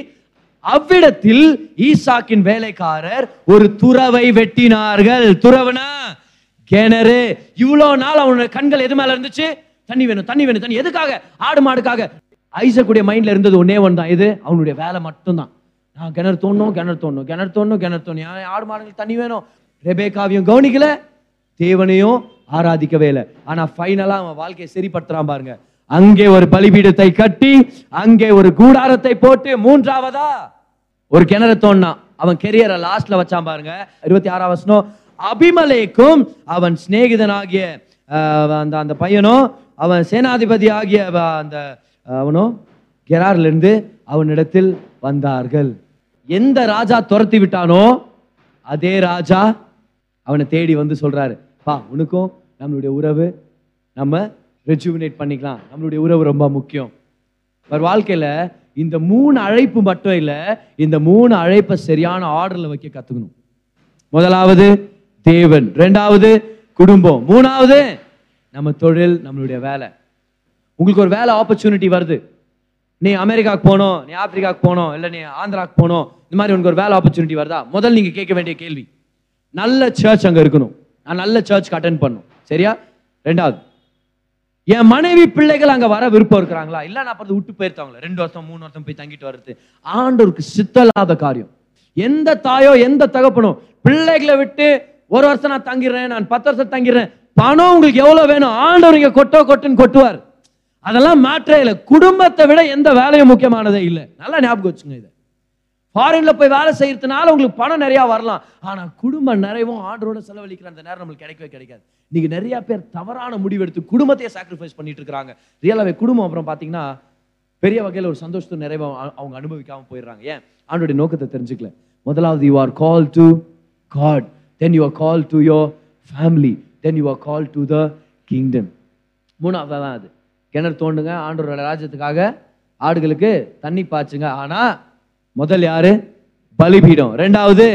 அவ்விடத்தில் ஈசாக்கின் வேலைக்காரர் ஒரு துறவை வெட்டினார்கள். துறவுனா கிணறு. இவ்வளவு நாள் அவனுடைய கண்கள் எது மேல இருந்துச்சு, தண்ணி வேணும் தண்ணி வேணும் தண்ணி. எதுக்காக, ஆடு மாடுக்காக. ஐசக்குடைய மைண்ட்ல இருந்தது ஒன்னே ஒன் தான், இது அவனுடைய வேலை மட்டும்தான். நான் கிணறு தோணும் கிணறு தோணும் கிணறு தோணும் கிணறு தோணும், ஆடு மாடுகள் தண்ணி வேணும். ரெபேக்காவையும் கவனிக்கல, தேவனையும் ஆராதிக்கவே இல்லை. ஆனா ஃபைனலா அவன் வாழ்க்கையை சரிப்படுத்துறான் பாருங்க. அங்கே ஒரு பலிபீடத்தை கட்டி, அங்கே ஒரு கூடாரத்தை போட்டு, மூன்றாவதா ஒரு கிணறு தோன்னா. அவன் கெரியரை லாஸ்ட்ல வச்சான் பாருங்க. இருபத்தி ஆறாம் வசனம். அபிமலேக்கும் அவன் சிநேகிதன் ஆகிய அந்த அந்த பையனும் அவன் சேனாதிபதி ஆகிய அந்த அவனும் கெரார்ல இருந்து அவனிடத்தில் வந்தார்கள். எந்த ராஜா துரத்தி விட்டானோ அதே ராஜா அவனை தேடி வந்து சொல்றாரு, பா உனக்கும் நம்மளுடைய உறவு நம்ம ரெஜுவினேட் பண்ணிக்கலாம், நம்மளுடைய உறவு ரொம்ப முக்கியம். ஒரு வாழ்க்கையில் இந்த மூணு அழைப்பு மட்டும் இல்லை, இந்த மூணு அழைப்பை சரியான ஆர்டரில் வைக்க கற்றுக்கணும். முதலாவது தேவன், ரெண்டாவது குடும்பம், மூணாவது நம்ம தொழில், நம்மளுடைய வேலை. உங்களுக்கு ஒரு வேலை ஆப்பர்ச்சுனிட்டி வருது, நீ அமெரிக்காவுக்கு போகணும், நீ ஆப்பிரிக்காவுக்கு போகணும், இல்லை நீ ஆந்திராவுக்கு போகணும், இந்த மாதிரி உனக்கு ஒரு வேலை ஆப்பர்ச்சுனிட்டி வருதா, முதல் நீங்கள் கேட்க வேண்டிய கேள்வி, நல்ல சர்ச் அங்கே இருக்கணும், நான் நல்ல சர்ச்சுக்கு அட்டென்ட் பண்ணணும், சரியா? ரெண்டாவது, என் மனைவி பிள்ளைகள் அங்கே வர விருப்பம் இருக்கிறாங்களா, இல்லை நான் பார்த்து விட்டு போயிருக்காங்களா, ரெண்டு வருஷம் மூணு வருஷம் போய் தங்கிட்டு வர்றது ஆண்டவருக்கு சித்தலாத காரியம். எந்த தாயோ எந்த தகப்பனோ பிள்ளைகளை விட்டு ஒரு வருஷம் நான் தங்கிறேன், நான் பத்து வருஷம் தங்கிறேன், பணம் உங்களுக்கு எவ்வளவு வேணும், ஆண்டவங்க கொட்டோ கொட்டுன்னு கொட்டுவார், அதெல்லாம் மேட்டரே இல்லை. குடும்பத்தை விட எந்த வேலையும் முக்கியமானதே இல்லை. நல்லா ஞாபகம் வச்சுங்க. இதை ஃபாரின்ல போய் வேலை செய்யறதுனால உங்களுக்கு பணம் நிறையா வரலாம், ஆனால் குடும்பம் நிறைவும் ஆண்டரோட செலவழிக்கிற அந்த நேரம் நம்மளுக்கு கிடைக்கவே கிடைக்காது. இன்னைக்கு நிறைய பேர் தவறான முடிவெடுத்து குடும்பத்தையே சாக்ரிஃபைஸ் பண்ணிட்டு இருக்கிறாங்க. ரியலாவே குடும்பம் அப்புறம் பார்த்தீங்கன்னா பெரிய வகையில் ஒரு சந்தோஷத்தை நிறைவா அவங்க அனுபவிக்காமல் போயிடுறாங்க. ஏன்? ஆண்டோடைய நோக்கத்தை தெரிஞ்சுக்கல. முதலாவது, you are call to God, then you are called to your family, then you are called to the kingdom. மூணாவது தான் அது, கிணறு தோண்டுங்க ஆண்டவரோட ராஜ்யத்துக்காக, ஆடுகளுக்கு தண்ணி பாய்ச்சுங்க, ஆனா முதல் யாரு? பலிபீடம், ரெண்டாவது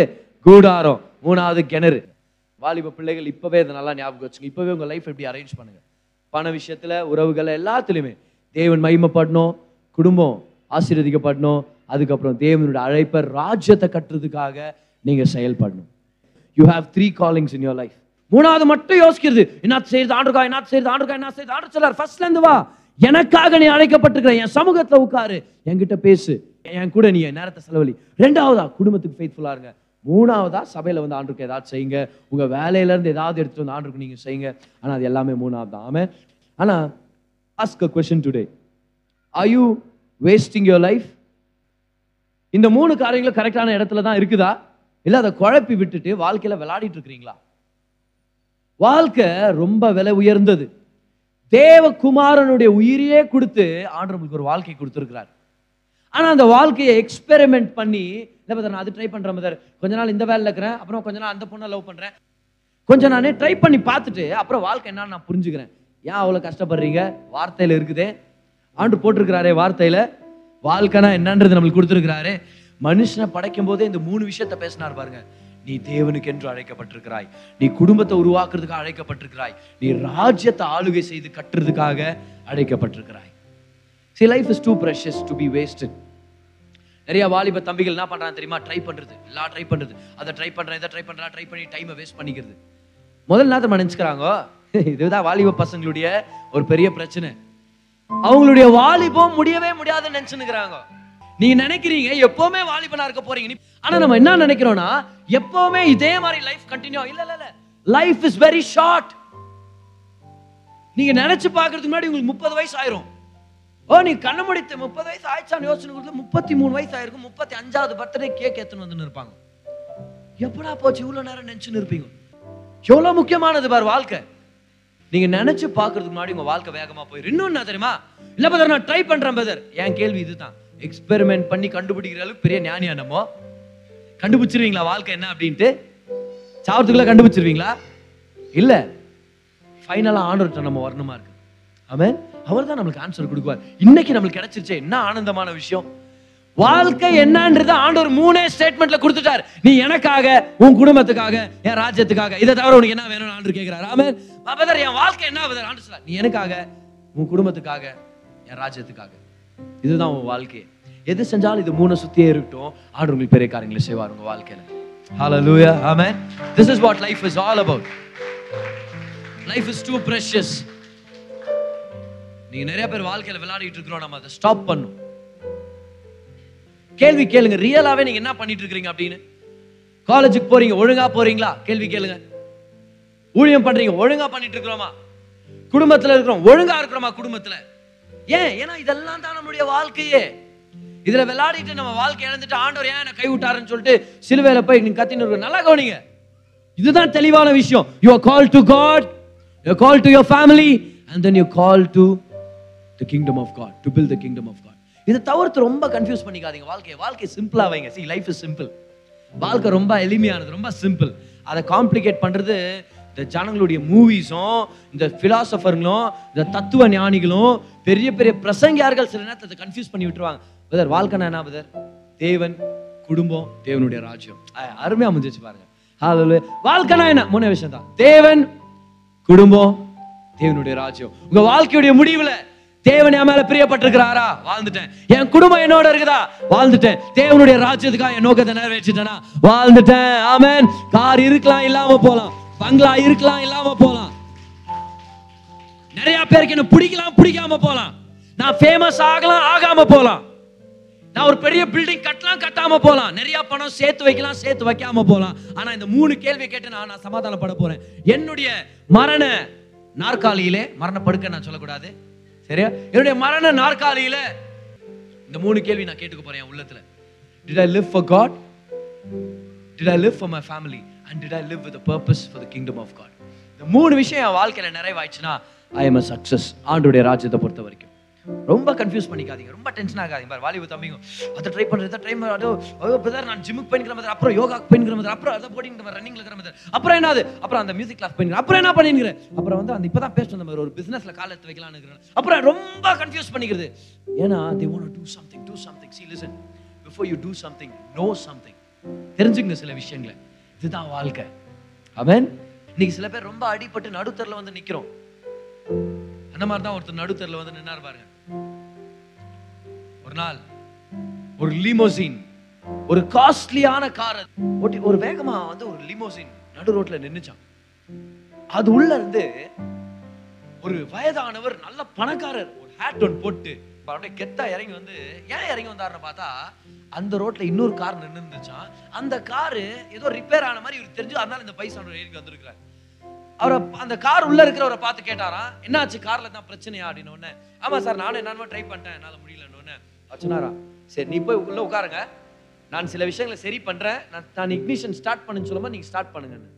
கூடாரம், மூணாவது கிணறு. வாலிப பிள்ளைகள் இப்பவே இதை நல்லா ஞாபகம் வச்சுங்க. இப்பவே உங்க லைஃப் எப்படி அரேஞ்ச் பண்ணுங்க. பண விஷயத்துல, உறவுகள், எல்லாத்துலையுமே தேவன் மகிமைப்படணும், குடும்பம் ஆசீர்வதிக்கப்படணும், அதுக்கப்புறம் தேவனுடைய அழைப்பை ராஜ்யத்தை கட்டுறதுக்காக நீங்க செயல்படணும். You have three callings in your life. மூணாவது மட்டும் யோசிக்கிறது, என்ன செய்யறது ஆண்டவருக்காக, என்ன செய்யறது ஆண்டவருக்காக, என்ன செய்யறது ஆண்டவர் சொல்றார், ஃபர்ஸ்ட்ல இருந்து வா, எனக்காக நீ அழைக்கப்பட்டிருக்கிற, என் சமூகத்துல உட்காரு, என்கிட்ட பேசு, என் கூட நீ நேரத்தை செலவழி. ரெண்டாவதா குடும்பத்துக்கு ஃபெய்த்ஃபுல்லா இருங்க. மூணாவதா சபையில வந்து ஆண்டவருக்கு ஏதாவது செய்யுங்க, உங்க வேலையில இருந்து ஏதாவது எடுத்துட்டு வந்து ஆண்டவருக்கு நீங்க செய்யுங்க. ஆனா அது எல்லாமே மூணாவது தான். ஆமென். ஆனா ask a question today, are you wasting your life? இந்த மூணு காரியங்களும் கரெக்டான இடத்துல தான் இருக்குதா, இல்லை அதை குழப்பி விட்டுட்டு வாழ்க்கையில விளையாடிட்டு இருக்கிறீங்களா? வாழ்க்கை ரொம்ப விலை உயர்ந்தது. தேவகுமாரனுடைய உயிரியே கொடுத்து ஆண்டவருக்கு ஒரு வாழ்க்கை கொடுத்துருக்கிறார். ஆனா அந்த வாழ்க்கையை எக்ஸ்பெரிமெண்ட் பண்ணி, இல்லை பதர் நான் அது ட்ரை பண்றேன், பதர் கொஞ்ச நாள் இந்த வேலையில் இருக்கிறேன், அப்புறம் கொஞ்ச நாள் அந்த பொண்ணை லவ் பண்றேன், கொஞ்ச நானே ட்ரை பண்ணி பார்த்துட்டு அப்புறம் வாழ்க்கை என்னன்னு நான் புரிஞ்சுக்கிறேன். ஏன் அவ்வளவு கஷ்டப்படுறீங்க? வார்த்தையில இருக்குதே, ஆண்டு போட்டிருக்கிறாரே வார்த்தையில, வாழ்க்கைனா என்னன்றது நம்மளுக்கு கொடுத்துருக்கிறாரு. மனுஷனை படைக்கும் போதே இந்த மூணு விஷயத்த பேசினார் பாருங்க. நீ தேவனுக்கு என்று அழைக்கப்பட்டிருக்கிறாய், நீ குடும்பத்தை உருவாக்குறதுக்காக அழைக்கப்பட்டிருக்கிறாய், நீ ராஜ்யத்தை ஆளுகை செய்து கட்டுறதுக்காக அழைக்கப்பட்டிருக்கிறாய். See, life is too precious to be wasted. நிறைய வாலிப தம்பிகள் என்ன பண்றாங்க தெரியுமா? ட்ரை பண்றது, எல்லாம் ட்ரை பண்றது, அதை ட்ரை பண்றேன், இதை ட்ரை பண்றேன், ட்ரை பண்ணி டைமை வேஸ்ட் பண்ணிக்கிறது. முதல்ல நான் நினைச்சுக்கிறாங்க, இதுதான் வாலிப பசங்களுடைய ஒரு பெரிய பிரச்சனை. அவங்களுடைய வாலிபம் முடியவே முடியாதுன்னு நினைச்சுக்கிறாங்க. நீங்க நினைக்கிறீங்க எப்பவுமே வாலிபனா இருக்க போறீங்க. ஆனா நம்ம என்ன நினைக்கிறோம்னா, எப்பவுமே இதே மாதிரி லைஃப் கண்டினியூ. இல்ல இல்ல இல்ல, லைஃப் இஸ் வெரி ஷார்ட். நீங்க நினைச்சு பாக்குறதுக்கு முன்னாடி உங்களுக்கு முப்பது வயசு ஆயிரும். ஓ, நீ கண்ண முடித்து முப்பது வயசு ஆயிடுச்சான்னு யோசனை, முப்பத்தி மூணு வயசு ஆயிருக்கும், முப்பத்தி அஞ்சாவது பர்த்டே கேக் ஏத்துன்னு வந்து இருப்பாங்க. எப்படா போச்சு இவ்வளவு நேரம் நினைச்சுன்னு இருப்பீங்க. எவ்வளவு முக்கியமானது பாரு வாழ்க்கை. நீங்க நினைச்சு பாக்குறதுக்கு முன்னாடி உங்க வாழ்க்கை வேகமா போயிரு. இன்னும் என்ன தெரியுமா? இல்ல பதர் நான் ட்ரை பண்றேன் பதர். என் கேள்வி இதுதான், எக்ஸ்பெரிமெண்ட் பண்ணி கண்டுபிடிக்கிற அளவுக்கு பெரிய ஞானியா நம்ம? கண்டுபிடிச்சிருவீங்களா வாழ்க்கை என்ன அப்படின்ட்டு? சாவத்துக்குள்ள கண்டுபிடிச்சிருவீங்களா? இல்ல, ஃபைனலா ஆண்டவர்ட்ட நம்ம வரணுமா இருக்கு. ஆமென். அவர் தான் நம்மளுக்கு ஆன்சர் கொடுக்குவார். இன்னைக்கு நம்மளுக்கு கிடைச்சிருச்சே, என்ன ஆனந்தமான விஷயம். வாழ்க்கை என்னன்றத ஆண்டவர் மூணே ஸ்டேட்மெண்ட்ல கொடுத்துட்டார். நீ எனக்காக, உன் குடும்பத்துக்காக, என் ராஜ்யத்துக்காக, இதை தவிர உனக்கு என்ன வேணும்னு ஆண்டவர் கேட்கிறார். ஆமென். பாபதர் என் வாழ்க்கை என்ன ஆகுது? ஆண்டவர் சொல்றார், நீ எனக்காக, உன் குடும்பத்துக்காக, என் ராஜ்யத்துக்காக, இதுதான் உன் வாழ்க்கை. எது செஞ்சாலும் இது மூணு சுத்தியே இருக்கட்டும், ஆண்டவர் உங்களுக்கு பெரிய காரியங்களை செய்வார் உங்க வாழ்க்கையில. ஹalleluya. ஆமென். This is what life is all about. Life is too precious. நீங்க நிறைய பேர் வாழ்க்கையில விளையாடிட்டு இருக்கோம். நம்ம அதை ஸ்டாப் பண்ணணும். கேள்வி கேளுங்க, ரியலாவே நீங்க என்ன பண்ணிட்டு இருக்கீங்க அப்படின்னு. காலேஜுக்கு போறீங்க, ஒழுங்கா போறீங்களா? கேள்வி கேளுங்க. ஊழியம் பண்றீங்க, ஒழுங்கா பண்ணிட்டு இருக்கோமா? குடும்பத்துல இருக்கிறோம், ஒழுங்கா இருக்கிறோமா குடும்பத்துல? ஏன்? ஏன்னா இதெல்லாம் தான் நம்மளுடைய வாழ்க்கையே. இதுல விளையாடிட்டு நம்ம வாழ்க்கை இழந்துட்டு ஆண்டவர் ஏன் என்ன கைவிட்டாருன்னு சொல்லிட்டு சிலுவையில போய் நீங்க கத்தின்னு இருக்க. நல்லா கவனிங்க, இதுதான் தெளிவான விஷயம். You are call to God, you are call to your family, and then you call to the kingdom of God, to build the kingdom of God. இதை தவிர்த்து ரொம்ப கன்ஃபியூஸ் பண்ணிக்காதீங்க வாழ்க்கையை. வாழ்க்கையை சிம்பிளா வைங்க. See, life is simple. வாழ்க்கை ரொம்ப எளிமையானது, ரொம்ப சிம்பிள். அதை காம்ப்ளிகேட் பண்றது இந்த ஜனங்களுடைய மூவிஸும், இந்த பிலாசபர்களும், இந்த தத்துவ ஞானிகளும், பெரிய பெரிய பிரசங்கியார்கள் சில நேரத்தை கன்ஃபியூஸ் பண்ணி விட்டுருவாங்க. பதர் வாழ்க்கைனா என்ன பதர்? தேவன், குடும்பம், தேவனுடைய ராஜ்யம். அருமையா முடிஞ்சிச்சு பாருங்க. ஹalleluya. வாழ்க்கைனா என்ன? மூணு விஷயம் தான், தேவன், குடும்பம், தேவனுடைய ராஜ்யம். உங்க வாழ்க்கையுடைய முடிவுல தேவன் என் மேல பிரியப்பட்டிருக்கிறாரா? வாழ்ந்துட்டேன். என் குடும்பம் என்னோட இருக்குதா? வாழ்ந்துட்டேன். தேவனுடைய ராஜ்யத்துக்காக என் நோக்கத்தை நிறைவேற்றிட்டேனா? வாழ்ந்துட்டேன். ஆமென். கார் இருக்கலாம், இல்லாம போலாம், பங்களா இருக்கலாம், இல்லாம போலாம், நிறைய பேருக்கு என்ன பிடிக்கலாம், பிடிக்காம போலாம், நான் ஃபேமஸ் ஆகலாம், ஆகாம போலாம், நான் ஒரு பெரிய பில்டிங் கட்டலாம், கட்டாம போகலாம், நிறைய பணம் சேர்த்து வைக்கலாம், சேர்த்து வைக்காம போகலாம். ஆனா இந்த மூணு கேள்வி கேட்டு நான் நான் சமாதானப்பட போறேன். என்னுடைய மரண நாற்காலியிலே, மரண படுக்க நான் சொல்லக்கூடாது, சரியா, என்னுடைய மரண நாற்காலியில இந்த மூணு கேள்வி நான் கேட்டுக்க போறேன் என் உள்ளத்துல. Did I live for God? Did I live for my family? And did I live with a purpose for the kingdom of God? இந்த மூணு விஷயம் என் வாழ்க்கையில நிறைவாயிடுச்சுன்னா I am a success. ஆண்டவருடைய ராஜ்யத்தை பொறுத்த வரைக்கும் ரொம்ப கன்ஃபியூஸ் பண்ணிக்காதீங்க, ரொம்ப டென்ஷன் ஆகாதீங்க. பாரு வாலிபு தம்பிங்க அதை ட்ரை பண்ணுறது, ட்ரை பண்ணுறது, நான் ஜிம்முக்கு போயிருக்கிற மாதிரி, அப்புறம் யோகாக்கு போயிருக்கிற மாதிரி, அப்புறம் அதை போட்டிங் ரன்னிங் இருக்கிற மாதிரி, அப்புறம் என்னது, அப்புறம் அந்த மியூசிக் கிளாஸ் போயிருக்கிறேன், அப்புறம் என்ன பண்ணிருக்கிறேன், அப்புறம் வந்து அந்த இப்பதான் பேசணும் மாதிரி ஒரு பிசினஸ்ல கால் எடுத்து வைக்கலாம்னு, அப்புறம் ரொம்ப கன்ஃபியூஸ் பண்ணிக்கிறது. ஏன்னா they want to do something, do something. See, listen, before you do something, know something. தெரிஞ்சுங்க சில விஷயங்களை. இதுதான் வாழ்க்கை. ஆமென். இன்னைக்கு சில பேர் ரொம்ப அடிபட்டு நடுத்தரில் வந்து நிக்கிறோம். அந்த மாதிரி தான் ஒருத்தர் நடுத்தரில் வந்து நின்னார் பாருங்க. ஒரு நாள் ஒரு லிமோசின், ஒரு காஸ்ட்லியான கார், ஒரு வேகமா வந்து ஒரு லிமோசின் நடு ரோட்ல நின்னுச்சான். அது உள்ள இருந்து ஒரு வயதானவர், நல்ல பணக்காரர், ஒரு ஹேட் ஒன் போட்டு அப்படியே கெத்தா இறங்கி வந்து, ஏன் இறங்கி வந்தாருன்னு பார்த்தா அந்த ரோட்ல இன்னொரு கார் நின்று இருந்துச்சான். அந்த காரு ஏதோ ரிப்பேர் ஆன மாதிரி இவர் தெரிஞ்சு, அதனால இந்த பைசா ஏறி வந்திருக்கிறார். அவரை அந்த கார் உள்ள இருக்கிறவரை பார்த்து கேட்டாராம், என்ன ஆச்சு கார்ல, தான் பிரச்சனையா அப்படின்னு. ஒன்னு, ஆமா சார், நானும் என்னன்னு ட்ரை பண்ணிட்டேன், என்னால முடியலன்னு. ஒன்னு ஆச்சுனாரா, சரி நீ போய் உள்ள உட்காருங்க, நான் சில விஷயங்களை சரி பண்றேன், நான் நான் இக்னிஷன் ஸ்டார்ட் பண்ணுன்னு சொல்லும்போது நீங்க ஸ்டார்ட் பண்ணுங்கன்னு.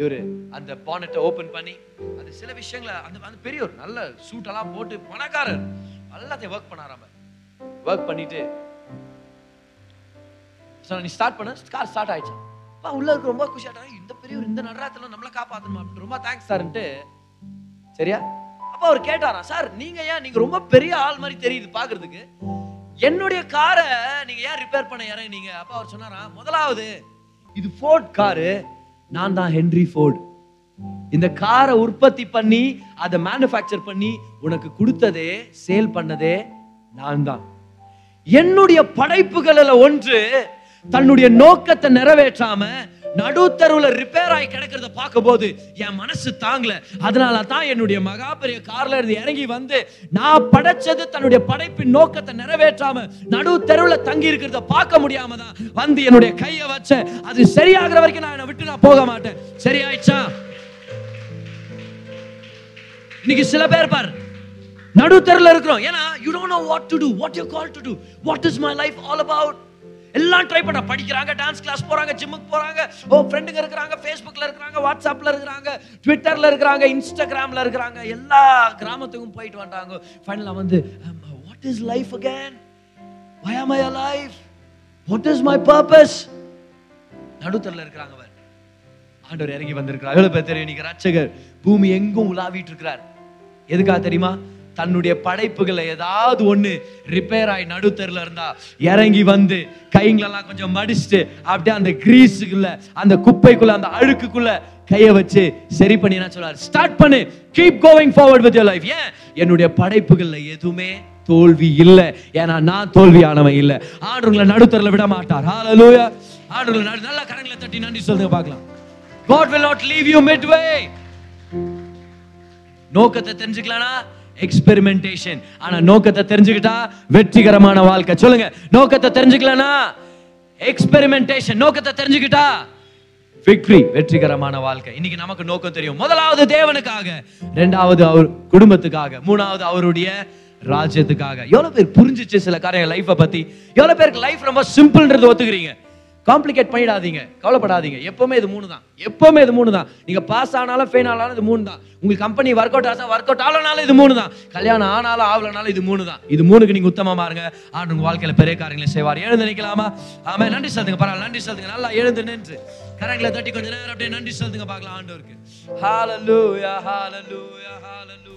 இவரு அந்த பானட்டை ஓபன் பண்ணி அந்த சில விஷயங்களை, அந்த அந்த பெரிய ஒரு நல்ல சூட்டெல்லாம் போட்டு பணக்காரர் எல்லாத்தையும் ஒர்க் பண்ணாராம. ஒர்க் பண்ணிட்டு நீ ஸ்டார்ட் பண்ண, கார் ஸ்டார்ட் ஆயிடுச்சு. அப்பா உள்ள இருக்கு ரொம்ப குஷி ஆட்டாங்க, இந்த பெரியவர் இந்த நடராத்திரம் நம்மளை காப்பாற்றணுமா அப்படின்னு, ரொம்ப தேங்க்ஸ் சார்ன்ட்டு, சரியா. அப்பா அவர் கேட்டாராம், சார் நீங்க ஏன், நீங்க ரொம்ப பெரிய ஆள் மாதிரி தெரியுது பாக்குறதுக்கு, என்னுடைய காரை நீங்க ஏன் ரிப்பேர் பண்ண இறங்குனீங்க? அப்பா அவர் சொன்னாராம், முதலாவது இது ஃபோர்ட் காரு, நான் தான் ஹென்ரி ஃபோர்டு. இந்த காரை உற்பத்தி பண்ணி அதை மேனுஃபேக்சர் பண்ணி உனக்கு கொடுத்ததே, சேல் பண்ணதே நான் தான். என்னுடைய படைப்புகளில் ஒன்று தன்னுடைய நோக்கத்தை நிறைவேற்றாம நடுத்தருவுல ரிப்பேர் ஆகி கிடக்கிறத பார்க்கும் போது என் மனசு தாங்கல, அதனால தான் என்னுடைய மகா பெரிய கார்ல இருந்து இறங்கி வந்து நான் படைச்சது தன்னுடைய படைப்பின் நோக்கத்தை நிறைவேற்றாம நடுத்தருவுல தங்கி இருக்கிறத பார்க்க முடியாம தான் வந்து என்னுடைய கையை வச்ச, அது சரியாகிற வரைக்கும் நான் விட்டு நான் போக மாட்டேன். சரியாயிடுச்சா? இன்னைக்கு சில பேர் பார் நடுத்தருல இருக்கிறோம். ஏன்னா you don't know what to do, what you called to do, what is my life all about. எல்லாம் ட்ரை பண்ண, படிக்கிறாங்க, டான்ஸ் கிளாஸ் போறாங்க, ஜிம்முக்கு போறாங்க, ஓ ஃப்ரெண்டுங்க இருக்கிறாங்க, ஃபேஸ்புக்ல இருக்கிறாங்க, வாட்ஸ்அப்ல இருக்கிறாங்க, ட்விட்டர்ல இருக்கிறாங்க, இன்ஸ்டாகிராம்ல இருக்கிறாங்க, எல்லா கிராமத்துக்கும் போயிட்டு வந்தாங்க. ஃபைனலா வந்து what is life again, why am I alive, what is my purpose. நடுத்தருல இருக்கிறாங்க. ஆண்டவர் இறங்கி வந்திருக்கிறார். எவ்வளவு பேர் தெரியும், நீங்க ரட்சகர் பூமி எங்கும் உலாவிட்டு இருக்கிறார். எதுக்காக தெரியுமா? தன்னுடைய படைப்புகளை ஏதாவது ஒண்ணு ரிப்பேர் ஆகி நடுத்தருல இருந்தா இறங்கி வந்து கைங்களெல்லாம் கொஞ்சம் மடிச்சுட்டு அப்படியே அந்த கிரீஸுக்குள்ள, அந்த குப்பைக்குள்ள, அந்த அழுக்குக்குள்ள கையை வச்சு சரி பண்ணி என்ன சொல்றாரு, ஸ்டார்ட் பண்ணு, keep going forward with your life. ஏன்? என்னுடைய படைப்புகள்ல எதுவுமே தோல்வி இல்லை, ஏன்னா நான் தோல்வியானவன் இல்லை. ஆண்டவங்களை நடுத்தருல விட மாட்டார். ஹல்லேலூயா. ஆண்டவங்களை நல்ல கரங்களை தட்டி நன்றி சொல்லுங்க பார்க்கலாம். God will not leave you midway. நோக்கத்தை தெரிஞ்சுக்கலானா எக்ஸ்பெரிமெண்டேஷன், ஆனா நோக்கத்தை தெரிஞ்சுக்கிட்டா வெற்றிகரமான வாழ்க்கை. சொல்லுங்க, நோக்கத்தை தெரிஞ்சுக்கலானா எக்ஸ்பெரிமெண்டேஷன், நோக்கத்தை தெரிஞ்சுக்கிட்டா விக்டரி, வெற்றிகரமான வாழ்க்கை. இன்னைக்கு நமக்கு நோக்கம் தெரியும். முதலாவது தேவனுக்காக, இரண்டாவது அவர் குடும்பத்துக்காக, மூணாவது அவருடைய ராஜ்யத்துக்காக. எவ்வளவு பேர் புரிஞ்சிச்சு சில காரியங்கள் லைஃப்பை பத்தி? எவ்வளவு பேருக்கு லைஃப் ரொம்ப சிம்பிள்ன்றது ஒத்துக்கிறீங்க? காம்ப்ளிகேட் பண்ணிடாதீங்க, கவலைப்படாதீங்க. எப்பவுமே இது மூணு தான், எப்பவுமே இது மூணு தான். நீங்க பாஸ் ஆனாலும் ஃபெயில் ஆனாலும் இது மூணு தான். உங்களுக்கு கம்பெனி ஒர்க் அவுட் ஆசா, ஒர்க் அவுட் ஆகலனாலும் இது மூணு தான். கல்யாணம் ஆனாலும் ஆகலனாலும் இது மூணு தான். இது மூணுக்கு நீங்க உத்தமமா இருங்க, ஆண்டு உங்க வாழ்க்கையில பெரிய காரியங்களை செய்வார். எழுந்து நிக்கலாமா? ஆமா, நன்றி சொல்லுங்க. பரவாயில்ல, நன்றி சொல்லுங்க. நல்லா எழுந்து நின்று கரங்களை தட்டி கொஞ்ச நேரம் அப்படியே நன்றி சொல்லுங்க பார்க்கலாம் ஆண்டவருக்கு. ஹல்லேலூயா, ஹல்லேலூயா, ஹல்லேலூயா.